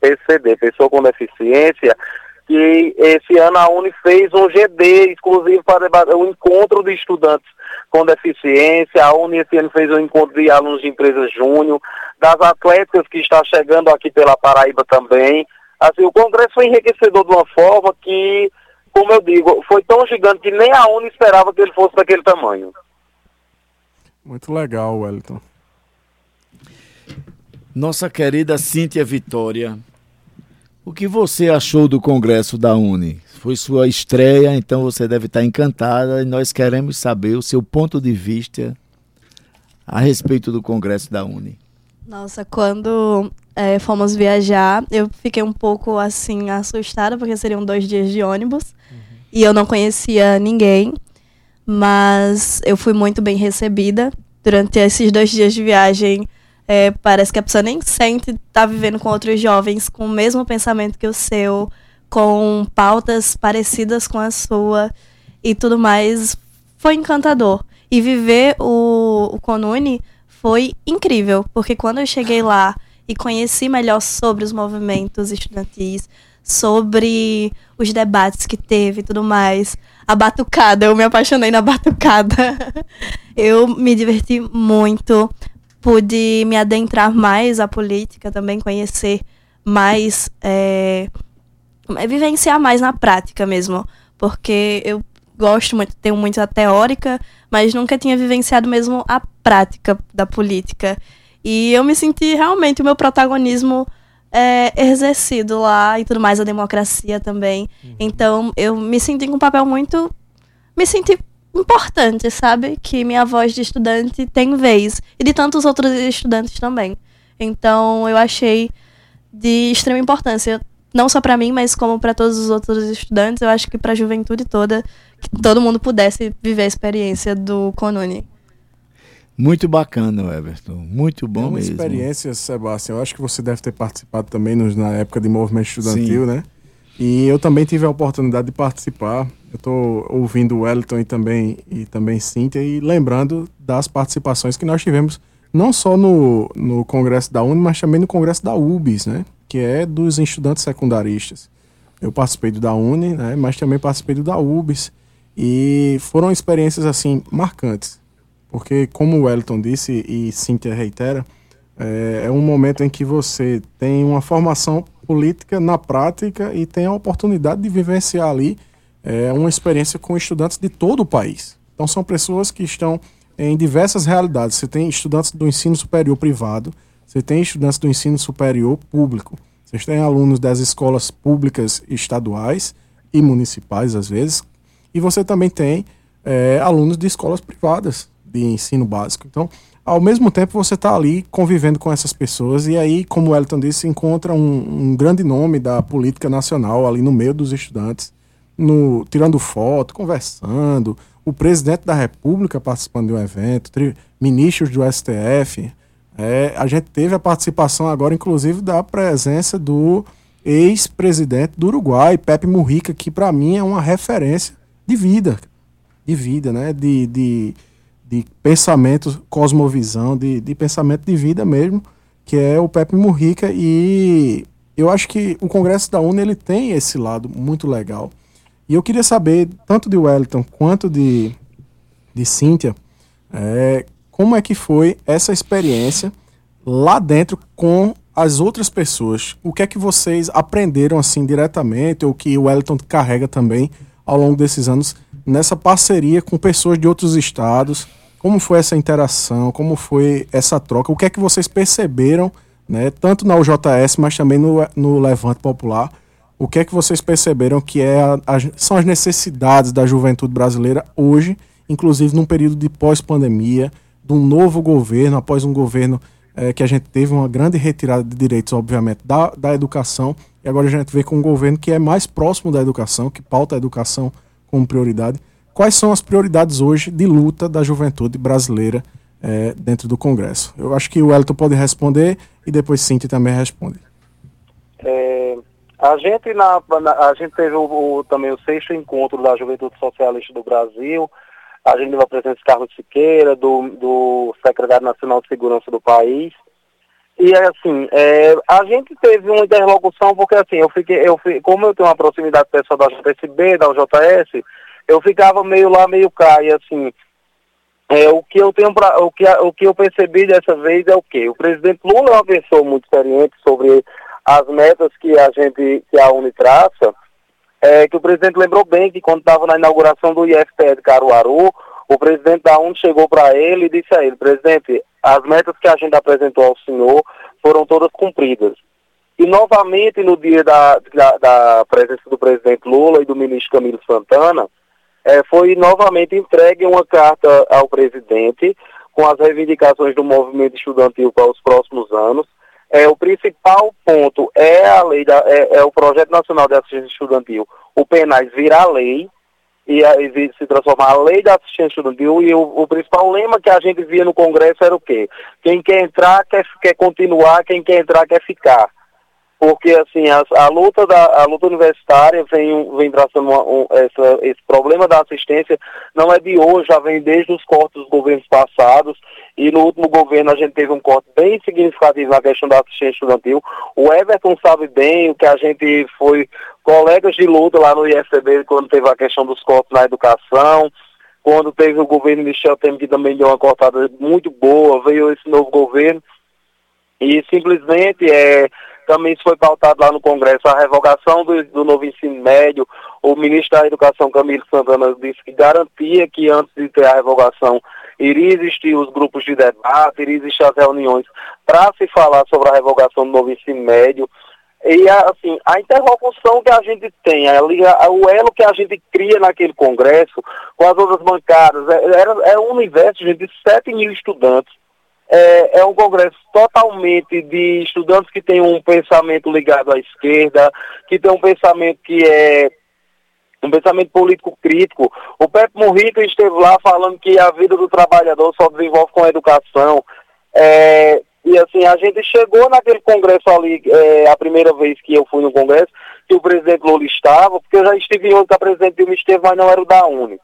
PCD, pessoa com deficiência, que esse ano a UNE fez um GD exclusivo para um encontro de estudantes com deficiência. A UNE esse ano fez um encontro de alunos de empresas júnior, das atletas que está chegando aqui pela Paraíba também. Assim, o congresso foi enriquecedor de uma forma que, como eu digo, foi tão gigante que nem a UNE esperava que ele fosse daquele tamanho. Muito legal, Wellington. Nossa querida Cinthya Vitória, o que você achou do Congresso da UNE? Foi sua estreia, então você deve estar encantada, e nós queremos saber o seu ponto de vista a respeito do Congresso da UNE. Nossa, quando fomos viajar, eu fiquei um pouco assim assustada, porque seriam 2 dias de ônibus, e eu não conhecia ninguém. Mas eu fui muito bem recebida durante esses 2 dias de viagem. Parece que a pessoa nem sente estar vivendo com outros jovens, com o mesmo pensamento que o seu, com pautas parecidas com a sua e tudo mais. Foi encantador. E viver o CONUNE foi incrível, porque quando eu cheguei lá e conheci melhor sobre os movimentos estudantis, sobre os debates que teve e tudo mais, a batucada, eu me apaixonei na batucada. Eu me diverti muito, pude me adentrar mais à política também, conhecer mais, vivenciar mais na prática mesmo, porque eu gosto muito, tenho muito a teórica, mas nunca tinha vivenciado mesmo a prática da política. E eu me senti realmente o meu protagonismo exercido lá e tudo mais, a democracia também. Uhum. Então, eu me senti com um papel muito... Me senti importante, sabe? Que minha voz de estudante tem vez. E de tantos outros estudantes também. Então, eu achei de extrema importância. Não só para mim, mas como para todos os outros estudantes. Eu acho que para a juventude toda, que todo mundo pudesse viver a experiência do CONUNE. Muito bacana, Everton. Muito bom mesmo. Experiência, Sebastião. Eu acho que você deve ter participado também na época de movimento estudantil, Sim. né? E eu também tive a oportunidade de participar. Eu estou ouvindo o Wellington e também Cinthya, e lembrando das participações que nós tivemos, não só no Congresso da UNE, mas também no Congresso da UBS, né? Que é dos estudantes secundaristas. Eu participei do da UNE, né? Mas também participei do da UBS. E foram experiências, assim, marcantes. Porque, como o Wellington disse e Cinthya reitera, é um momento em que você tem uma formação política na prática e tem a oportunidade de vivenciar ali uma experiência com estudantes de todo o país. Então, são pessoas que estão em diversas realidades. Você tem estudantes do ensino superior privado, você tem estudantes do ensino superior público, você tem alunos das escolas públicas estaduais e municipais, às vezes, e você também tem alunos de escolas privadas de ensino básico. Então, ao mesmo tempo, você está ali convivendo com essas pessoas e aí, como o Wellington disse, encontra um grande nome da política nacional ali no meio dos estudantes, tirando foto, conversando, o presidente da República participando de um evento, ministros do STF. A gente teve a participação agora, inclusive, da presença do ex-presidente do Uruguai, Pepe Mujica, que para mim é uma referência de vida, né? De pensamento, cosmovisão, de pensamento de vida mesmo, que é o Pepe Mujica. E eu acho que o Congresso da UNE ele tem esse lado muito legal. E eu queria saber, tanto de Wellington quanto de Cinthya, como é que foi essa experiência lá dentro com as outras pessoas? O que é que vocês aprenderam assim diretamente, ou que o Wellington carrega também ao longo desses anos, nessa parceria com pessoas de outros estados? Como foi essa interação? Como foi essa troca? O que é que vocês perceberam, né, tanto na UJS, mas também no Levante Popular? O que é que vocês perceberam que são as necessidades da juventude brasileira hoje, inclusive num período de pós-pandemia, de um novo governo, após um governo que a gente teve uma grande retirada de direitos, obviamente, da educação, e agora a gente vê com um governo que é mais próximo da educação, que pauta a educação como prioridade. Quais são as prioridades hoje de luta da juventude brasileira dentro do Congresso? Eu acho que o Wellington pode responder e depois Cinthya também responde. A gente teve também o 6º encontro da Juventude Socialista do Brasil. A gente teve a presença de Carlos Siqueira, do Secretário Nacional de Segurança do país. E assim, a gente teve uma interlocução, porque assim, como eu tenho uma proximidade pessoal da JSB, da UJS, eu ficava meio lá, meio cá, e assim, o que eu percebi dessa vez é o quê? O presidente Lula é uma pessoa muito experiente sobre as metas que a UNE traça, que o presidente lembrou bem que quando estava na inauguração do IFPE de Caruaru, o presidente da UNE chegou para ele e disse a ele: presidente, as metas que a gente apresentou ao senhor foram todas cumpridas. E novamente no dia da presença do presidente Lula e do ministro Camilo Santana, foi novamente entregue uma carta ao presidente com as reivindicações do movimento estudantil para os próximos anos. O principal ponto é o Projeto Nacional de Assistência Estudantil, o PNAES virar lei, e se transformar a lei da assistência estudantil, e o principal lema que a gente via no Congresso era o quê? Quem quer entrar, quer continuar, quem quer entrar, quer ficar. porque assim, a luta universitária vem traçando esse problema da assistência, não é de hoje, já vem desde os cortes dos governos passados, e no último governo a gente teve um corte bem significativo na questão da assistência estudantil. O Everton sabe bem o que a gente foi colegas de luta lá no IFCB quando teve a questão dos cortes na educação, quando teve o governo Michel Temer, que também deu uma cortada muito boa, veio esse novo governo, e simplesmente também foi pautado lá no Congresso a revogação do novo ensino médio. O ministro da Educação, Camilo Santana, disse que garantia que antes de ter a revogação iria existir os grupos de debate, iria existir as reuniões para se falar sobre a revogação do novo ensino médio. E assim, a interlocução que a gente tem, o elo que a gente cria naquele congresso com as outras bancadas, é um universo, gente, de 7 mil estudantes. É um congresso totalmente de estudantes que tem um pensamento ligado à esquerda, que tem um pensamento que é um pensamento político crítico. O Pepe Mujica esteve lá falando que a vida do trabalhador só desenvolve com a educação. E assim, a gente chegou naquele congresso ali, a primeira vez que eu fui no congresso, que o presidente Lula estava, porque eu já estive em outro que a presidente Dilma esteve, mas não era o da UNE,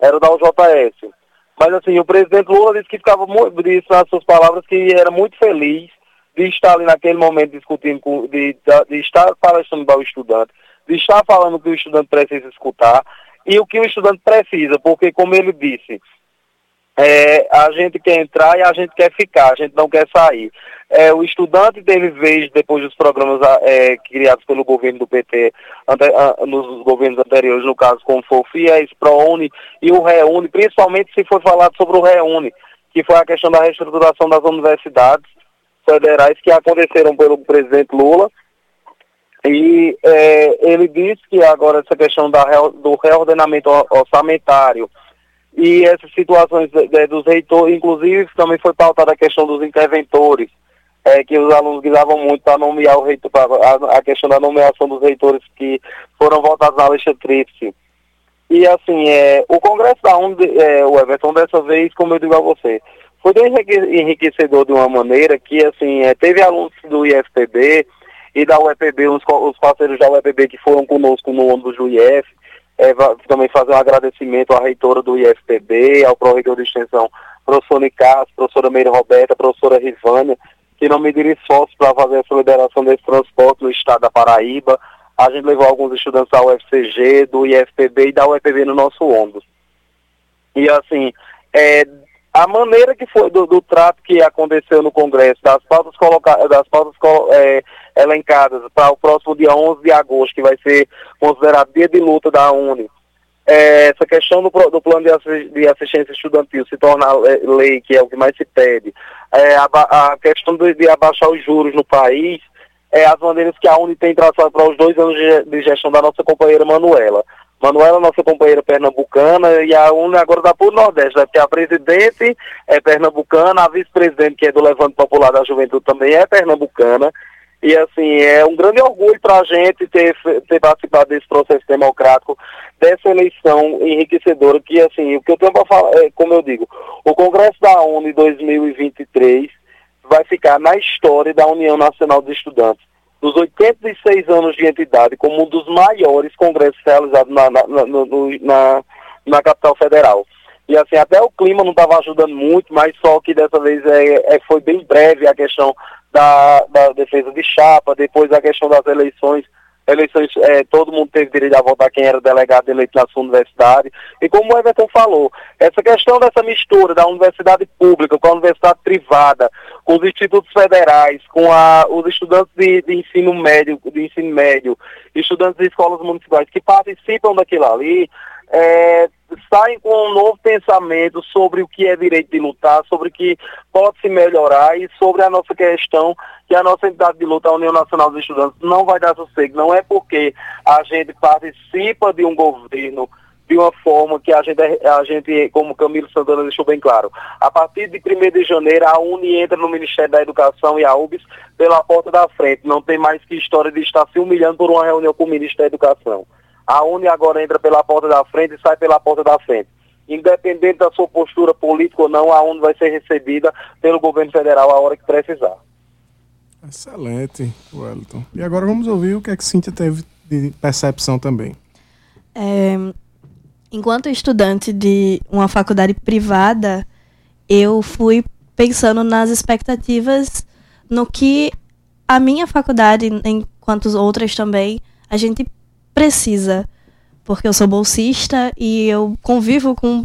era o da UJS. Mas assim, o presidente Lula disse que ficava muito, disse nas suas palavras, que era muito feliz de estar ali naquele momento discutindo, de estar falando para o estudante, de estar falando o que o estudante precisa escutar e o que o estudante precisa, porque como ele disse... a gente quer entrar e a gente quer ficar, a gente não quer sair. O estudante teve vez depois dos programas criados pelo governo do PT, nos governos anteriores, no caso, como foi o FIES, ProUni e o ReUni, principalmente se for falado sobre o ReUni, que foi a questão da reestruturação das universidades federais que aconteceram pelo presidente Lula. E ele disse que agora essa questão do reordenamento orçamentário e essas situações dos reitores, inclusive também foi pautada a questão dos interventores, que os alunos guisavam muito para nomear o reitor, a questão da nomeação dos reitores que foram votados na lista tríplice. E assim, o Congresso da UNE, o Everton, dessa vez, como eu digo a você, foi enriquecedor de uma maneira que assim, teve alunos do IFPB e da UEPB, os parceiros da UEPB que foram conosco no ônibus do IF, também fazer um agradecimento à reitora do IFPB, ao pró-reitor de extensão, professor Nicasso, professora Meire Roberta, professora Rivânia, que não mediram esforços para fazer essa liberação desse transporte no estado da Paraíba. A gente levou alguns estudantes da UFCG, do IFPB e da UEPB no nosso ônibus. E assim, a maneira que foi do trato que aconteceu no Congresso, das pautas elencadas para o próximo dia 11 de agosto, que vai ser considerado dia de luta da UNE, essa questão do plano de assistência estudantil se tornar lei, que é o que mais se pede, a questão de abaixar os juros no país, as maneiras que a UNE tem traçado para os 2 anos de gestão da nossa companheira Manuela. Manuela, nossa companheira pernambucana, e a UNE agora está por Nordeste, né? Porque a presidente é pernambucana, a vice-presidente, que é do Levante Popular da Juventude, também é pernambucana. E, assim, é um grande orgulho para a gente ter participado desse processo democrático, dessa eleição enriquecedora, que, assim, o que eu tenho para falar, como eu digo, o Congresso da UNE 2023 vai ficar na história da União Nacional dos Estudantes, dos 86 anos de entidade, como um dos maiores congressos realizados na capital federal. E assim, até o clima não estava ajudando muito, mas só que dessa vez foi bem breve a questão da defesa de chapa, depois a questão das eleições, todo mundo teve direito a votar quem era delegado eleito na sua universidade. E como o Everton falou, essa questão dessa mistura da universidade pública com a universidade privada, com os institutos federais, com os estudantes de ensino médio, estudantes de escolas municipais que participam daquilo ali, saem com um novo pensamento sobre o que é direito de lutar, sobre o que pode se melhorar e sobre a nossa questão, que a nossa entidade de luta, a União Nacional dos Estudantes, não vai dar sossego. Não é porque a gente participa de um governo de uma forma que a gente, como Camilo Santana deixou bem claro, a partir de 1º de janeiro a UNE entra no Ministério da Educação e a UBS pela porta da frente. Não tem mais que história de estar se humilhando por uma reunião com o Ministro da Educação. A UNE agora entra pela porta da frente e sai pela porta da frente. Independente da sua postura política ou não, a UNE vai ser recebida pelo governo federal a hora que precisar. Excelente, Wellington. E agora vamos ouvir o que é que Cinthya teve de percepção também. Enquanto estudante de uma faculdade privada, eu fui pensando nas expectativas, no que a minha faculdade, enquanto outras também, a gente precisa. Porque eu sou bolsista e eu convivo com...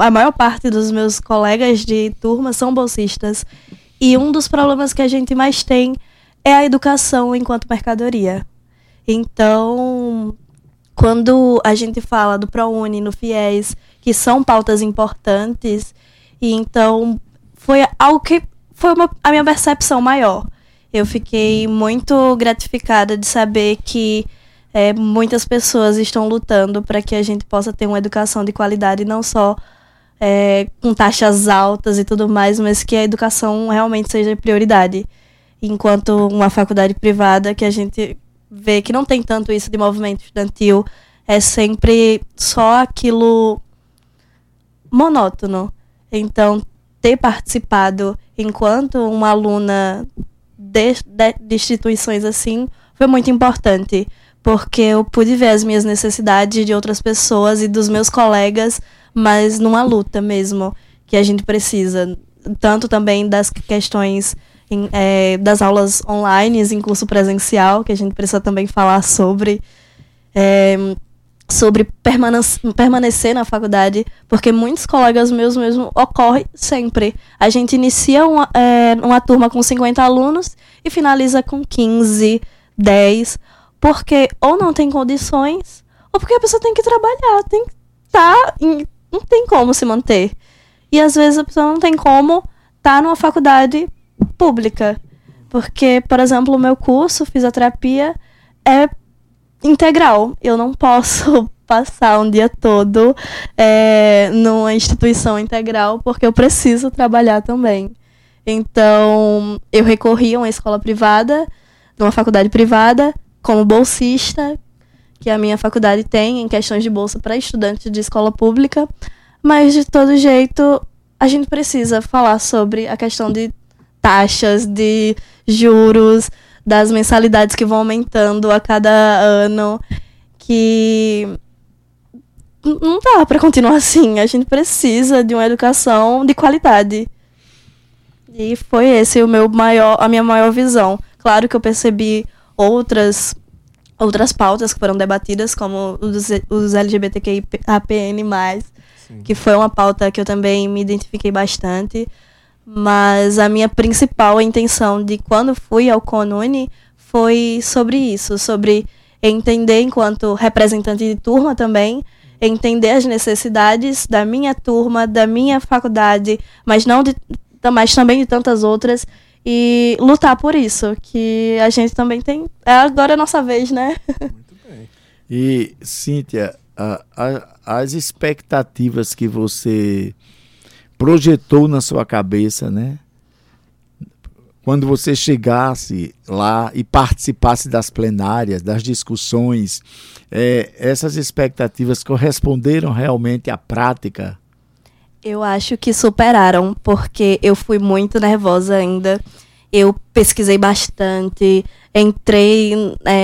A maior parte dos meus colegas de turma são bolsistas. E um dos problemas que a gente mais tem é a educação enquanto mercadoria. Então, quando a gente fala do ProUni, no FIES, que são pautas importantes, e então foi algo que foi a minha percepção maior. Eu fiquei muito gratificada de saber que muitas pessoas estão lutando para que a gente possa ter uma educação de qualidade, não só com taxas altas e tudo mais, mas que a educação realmente seja prioridade. Enquanto uma faculdade privada, que a gente vê que não tem tanto isso de movimento estudantil, é sempre só aquilo monótono. Então, ter participado enquanto uma aluna de instituições assim foi muito importante, porque eu pude ver as minhas necessidades de outras pessoas e dos meus colegas, mas numa luta mesmo, que a gente precisa. Tanto também das questões das aulas online em curso presencial, que a gente precisa também falar sobre permanecer na faculdade, porque muitos colegas meus mesmo ocorre sempre. A gente inicia uma turma com 50 alunos e finaliza com 15, 10... Porque ou não tem condições, ou porque a pessoa tem que trabalhar, não tem como se manter. E às vezes a pessoa não tem como estar numa faculdade pública. Porque, por exemplo, o meu curso, fisioterapia, é integral. Eu não posso passar um dia todo numa instituição integral, porque eu preciso trabalhar também. Então, eu recorri a uma escola privada, numa faculdade privada, como bolsista, que a minha faculdade tem em questões de bolsa para estudantes de escola pública, mas de todo jeito a gente precisa falar sobre a questão de taxas, de juros, das mensalidades que vão aumentando a cada ano, que não dá para continuar assim, a gente precisa de uma educação de qualidade. E foi esse a minha maior visão. Claro que eu percebi outras pautas que foram debatidas, como os LGBTQIAPN+, Sim. que foi uma pauta que eu também me identifiquei bastante, mas a minha principal intenção de quando fui ao CONUNE foi sobre isso, sobre entender, enquanto representante de turma também, entender as necessidades da minha turma, da minha faculdade, mas também de tantas outras, e lutar por isso, que a gente também tem... Agora é a nossa vez, né? Muito bem. E, Cinthya, as expectativas que você projetou na sua cabeça, né? Quando você chegasse lá e participasse das plenárias, das discussões, essas expectativas corresponderam realmente à prática? Eu acho que superaram, porque eu fui muito nervosa ainda. Eu pesquisei bastante, entrei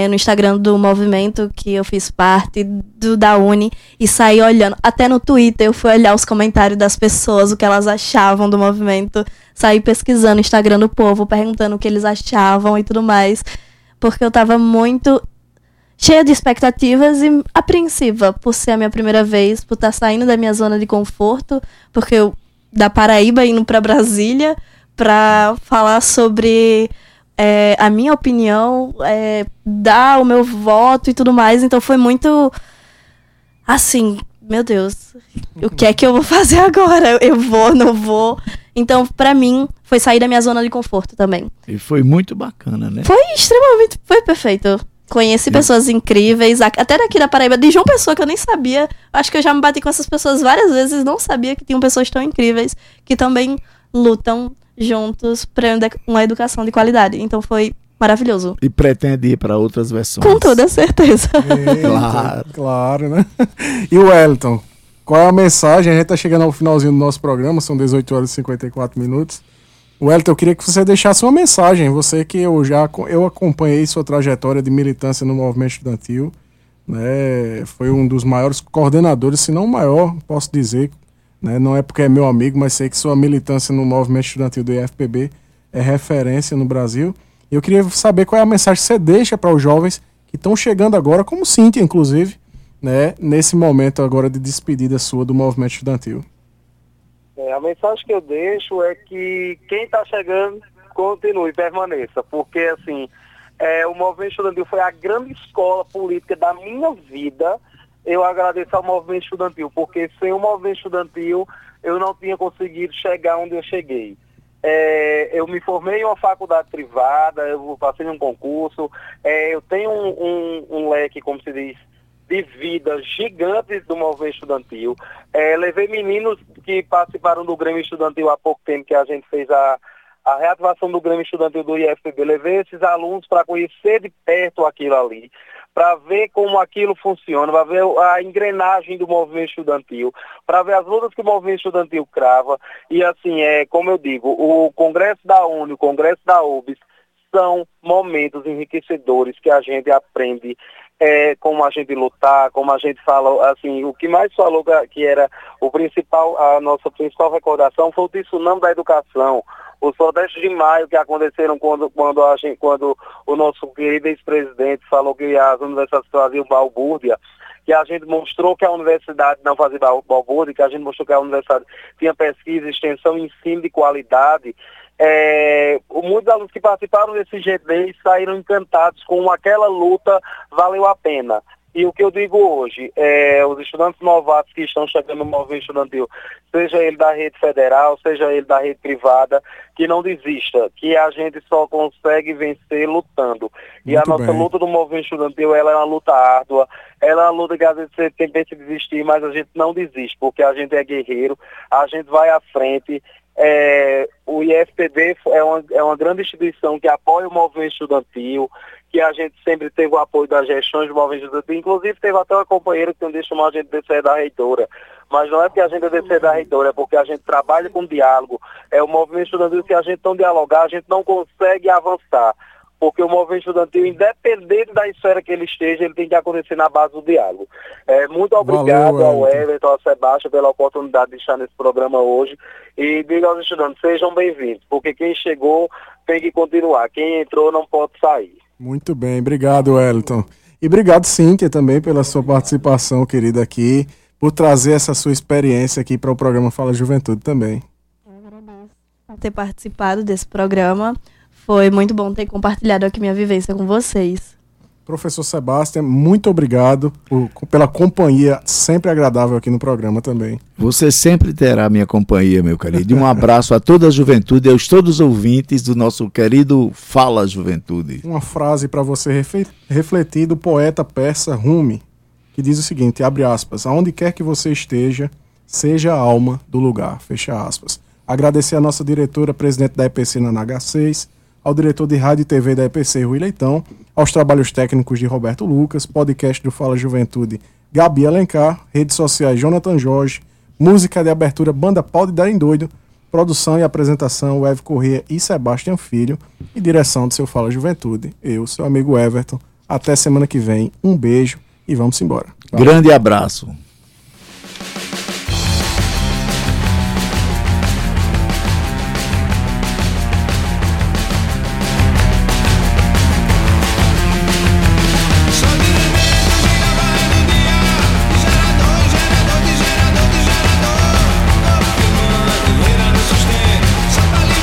no Instagram do movimento que eu fiz parte, da Uni, e saí olhando. Até no Twitter eu fui olhar os comentários das pessoas, o que elas achavam do movimento. Saí pesquisando o Instagram do povo, perguntando o que eles achavam e tudo mais, porque eu estava muito cheia de expectativas e apreensiva, por ser a minha primeira vez, por estar saindo da minha zona de conforto, porque eu, da Paraíba, indo para Brasília, para falar sobre a minha opinião, dar o meu voto e tudo mais. Então foi muito assim, meu Deus, o que é que eu vou fazer agora? Eu vou, não vou? Então, para mim, foi sair da minha zona de conforto também. E foi muito bacana, né? Foi extremamente, foi perfeito. Conheci pessoas incríveis, até daqui da Paraíba, de João Pessoa, que eu nem sabia. Acho que eu já me bati com essas pessoas várias vezes, não sabia que tinham pessoas tão incríveis que também lutam juntos para uma educação de qualidade. Então foi maravilhoso. E pretende ir para outras versões. Com toda certeza. Claro, né? E o Wellington, qual é a mensagem? A gente está chegando ao finalzinho do nosso programa, são 18h54. Wellington, eu queria que você deixasse uma mensagem, você que eu acompanhei sua trajetória de militância no movimento estudantil, né, foi um dos maiores coordenadores, se não o maior, posso dizer, né, não é porque é meu amigo, mas sei que sua militância no movimento estudantil do IFPB é referência no Brasil. Eu queria saber qual é a mensagem que você deixa para os jovens que estão chegando agora, como Cinthya, inclusive, né, nesse momento agora de despedida sua do movimento estudantil. A mensagem que eu deixo é que quem está chegando, continue, permaneça, porque assim, o movimento estudantil foi a grande escola política da minha vida. Eu agradeço ao movimento estudantil, porque sem o movimento estudantil eu não tinha conseguido chegar onde eu cheguei. Eu me formei em uma faculdade privada, eu passei em um concurso, eu tenho um leque, como se diz, de vidas gigantes do movimento estudantil. Levei meninos que participaram do Grêmio Estudantil há pouco tempo, que a gente fez a reativação do Grêmio Estudantil do IFPB. Levei esses alunos para conhecer de perto aquilo ali, para ver como aquilo funciona, para ver a engrenagem do movimento estudantil, para ver as lutas que o movimento estudantil crava. E assim, como eu digo, o Congresso da UNE, o Congresso da UBS, são momentos enriquecedores que a gente aprende como a gente lutar, como a gente falou, assim, o que mais falou que era a nossa principal recordação foi o tsunami da educação, os protestos de maio que aconteceram quando o nosso querido ex-presidente falou que as universidades faziam balbúrdia, que a gente mostrou que a universidade não fazia balbúrdia, que a gente mostrou que a universidade tinha pesquisa, extensão e ensino de qualidade. Muitos alunos que participaram desse GD saíram encantados com aquela luta, valeu a pena. E o que eu digo hoje, os estudantes novatos que estão chegando no movimento estudantil, seja ele da rede federal, seja ele da rede privada, que não desista, que a gente só consegue vencer lutando. E a nossa luta do movimento estudantil, ela é uma luta árdua, ela é uma luta que às vezes você tenta desistir, mas a gente não desiste, porque a gente é guerreiro, a gente vai à frente. O IFPB é uma grande instituição que apoia o movimento estudantil, que a gente sempre teve o apoio das gestões do movimento estudantil, inclusive teve até uma companheira que não deixa mais a gente descer da reitora, mas não é porque a gente é descer da reitora, é porque a gente trabalha com diálogo. O movimento estudantil, se a gente não dialogar, a gente não consegue avançar, porque o movimento estudantil, independente da esfera que ele esteja, ele tem que acontecer na base do diálogo. Muito obrigado ao Everton, ao Sebastião, pela oportunidade de estar nesse programa hoje. E digo aos estudantes, sejam bem-vindos, porque quem chegou tem que continuar, quem entrou não pode sair. Muito bem, obrigado, Wellington. E obrigado, Cinthya, também pela sua participação, querida, aqui, por trazer essa sua experiência aqui para o programa Fala Juventude também. Eu agradeço por ter participado desse programa. Foi muito bom ter compartilhado aqui minha vivência com vocês. Professor Sebastião, muito obrigado pela companhia sempre agradável aqui no programa também. Você sempre terá minha companhia, meu querido. Um abraço a toda a juventude, aos todos os ouvintes do nosso querido Fala Juventude. Uma frase para você refletir do poeta persa Rumi, que diz o seguinte, abre aspas, aonde quer que você esteja, seja a alma do lugar, fecha aspas. Agradecer a nossa diretora, presidente da EPC na NH6, ao diretor de rádio e TV da EPC, Rui Leitão, aos trabalhos técnicos de Roberto Lucas, podcast do Fala Juventude, Gabi Alencar, redes sociais, Jonathan Jorge, música de abertura, Banda Pau de Dar em Doido, produção e apresentação, Everton Correia e Sebastião Filho, e direção do seu Fala Juventude, eu, seu amigo Everton. Até semana que vem, um beijo e vamos embora. Valeu. Grande abraço.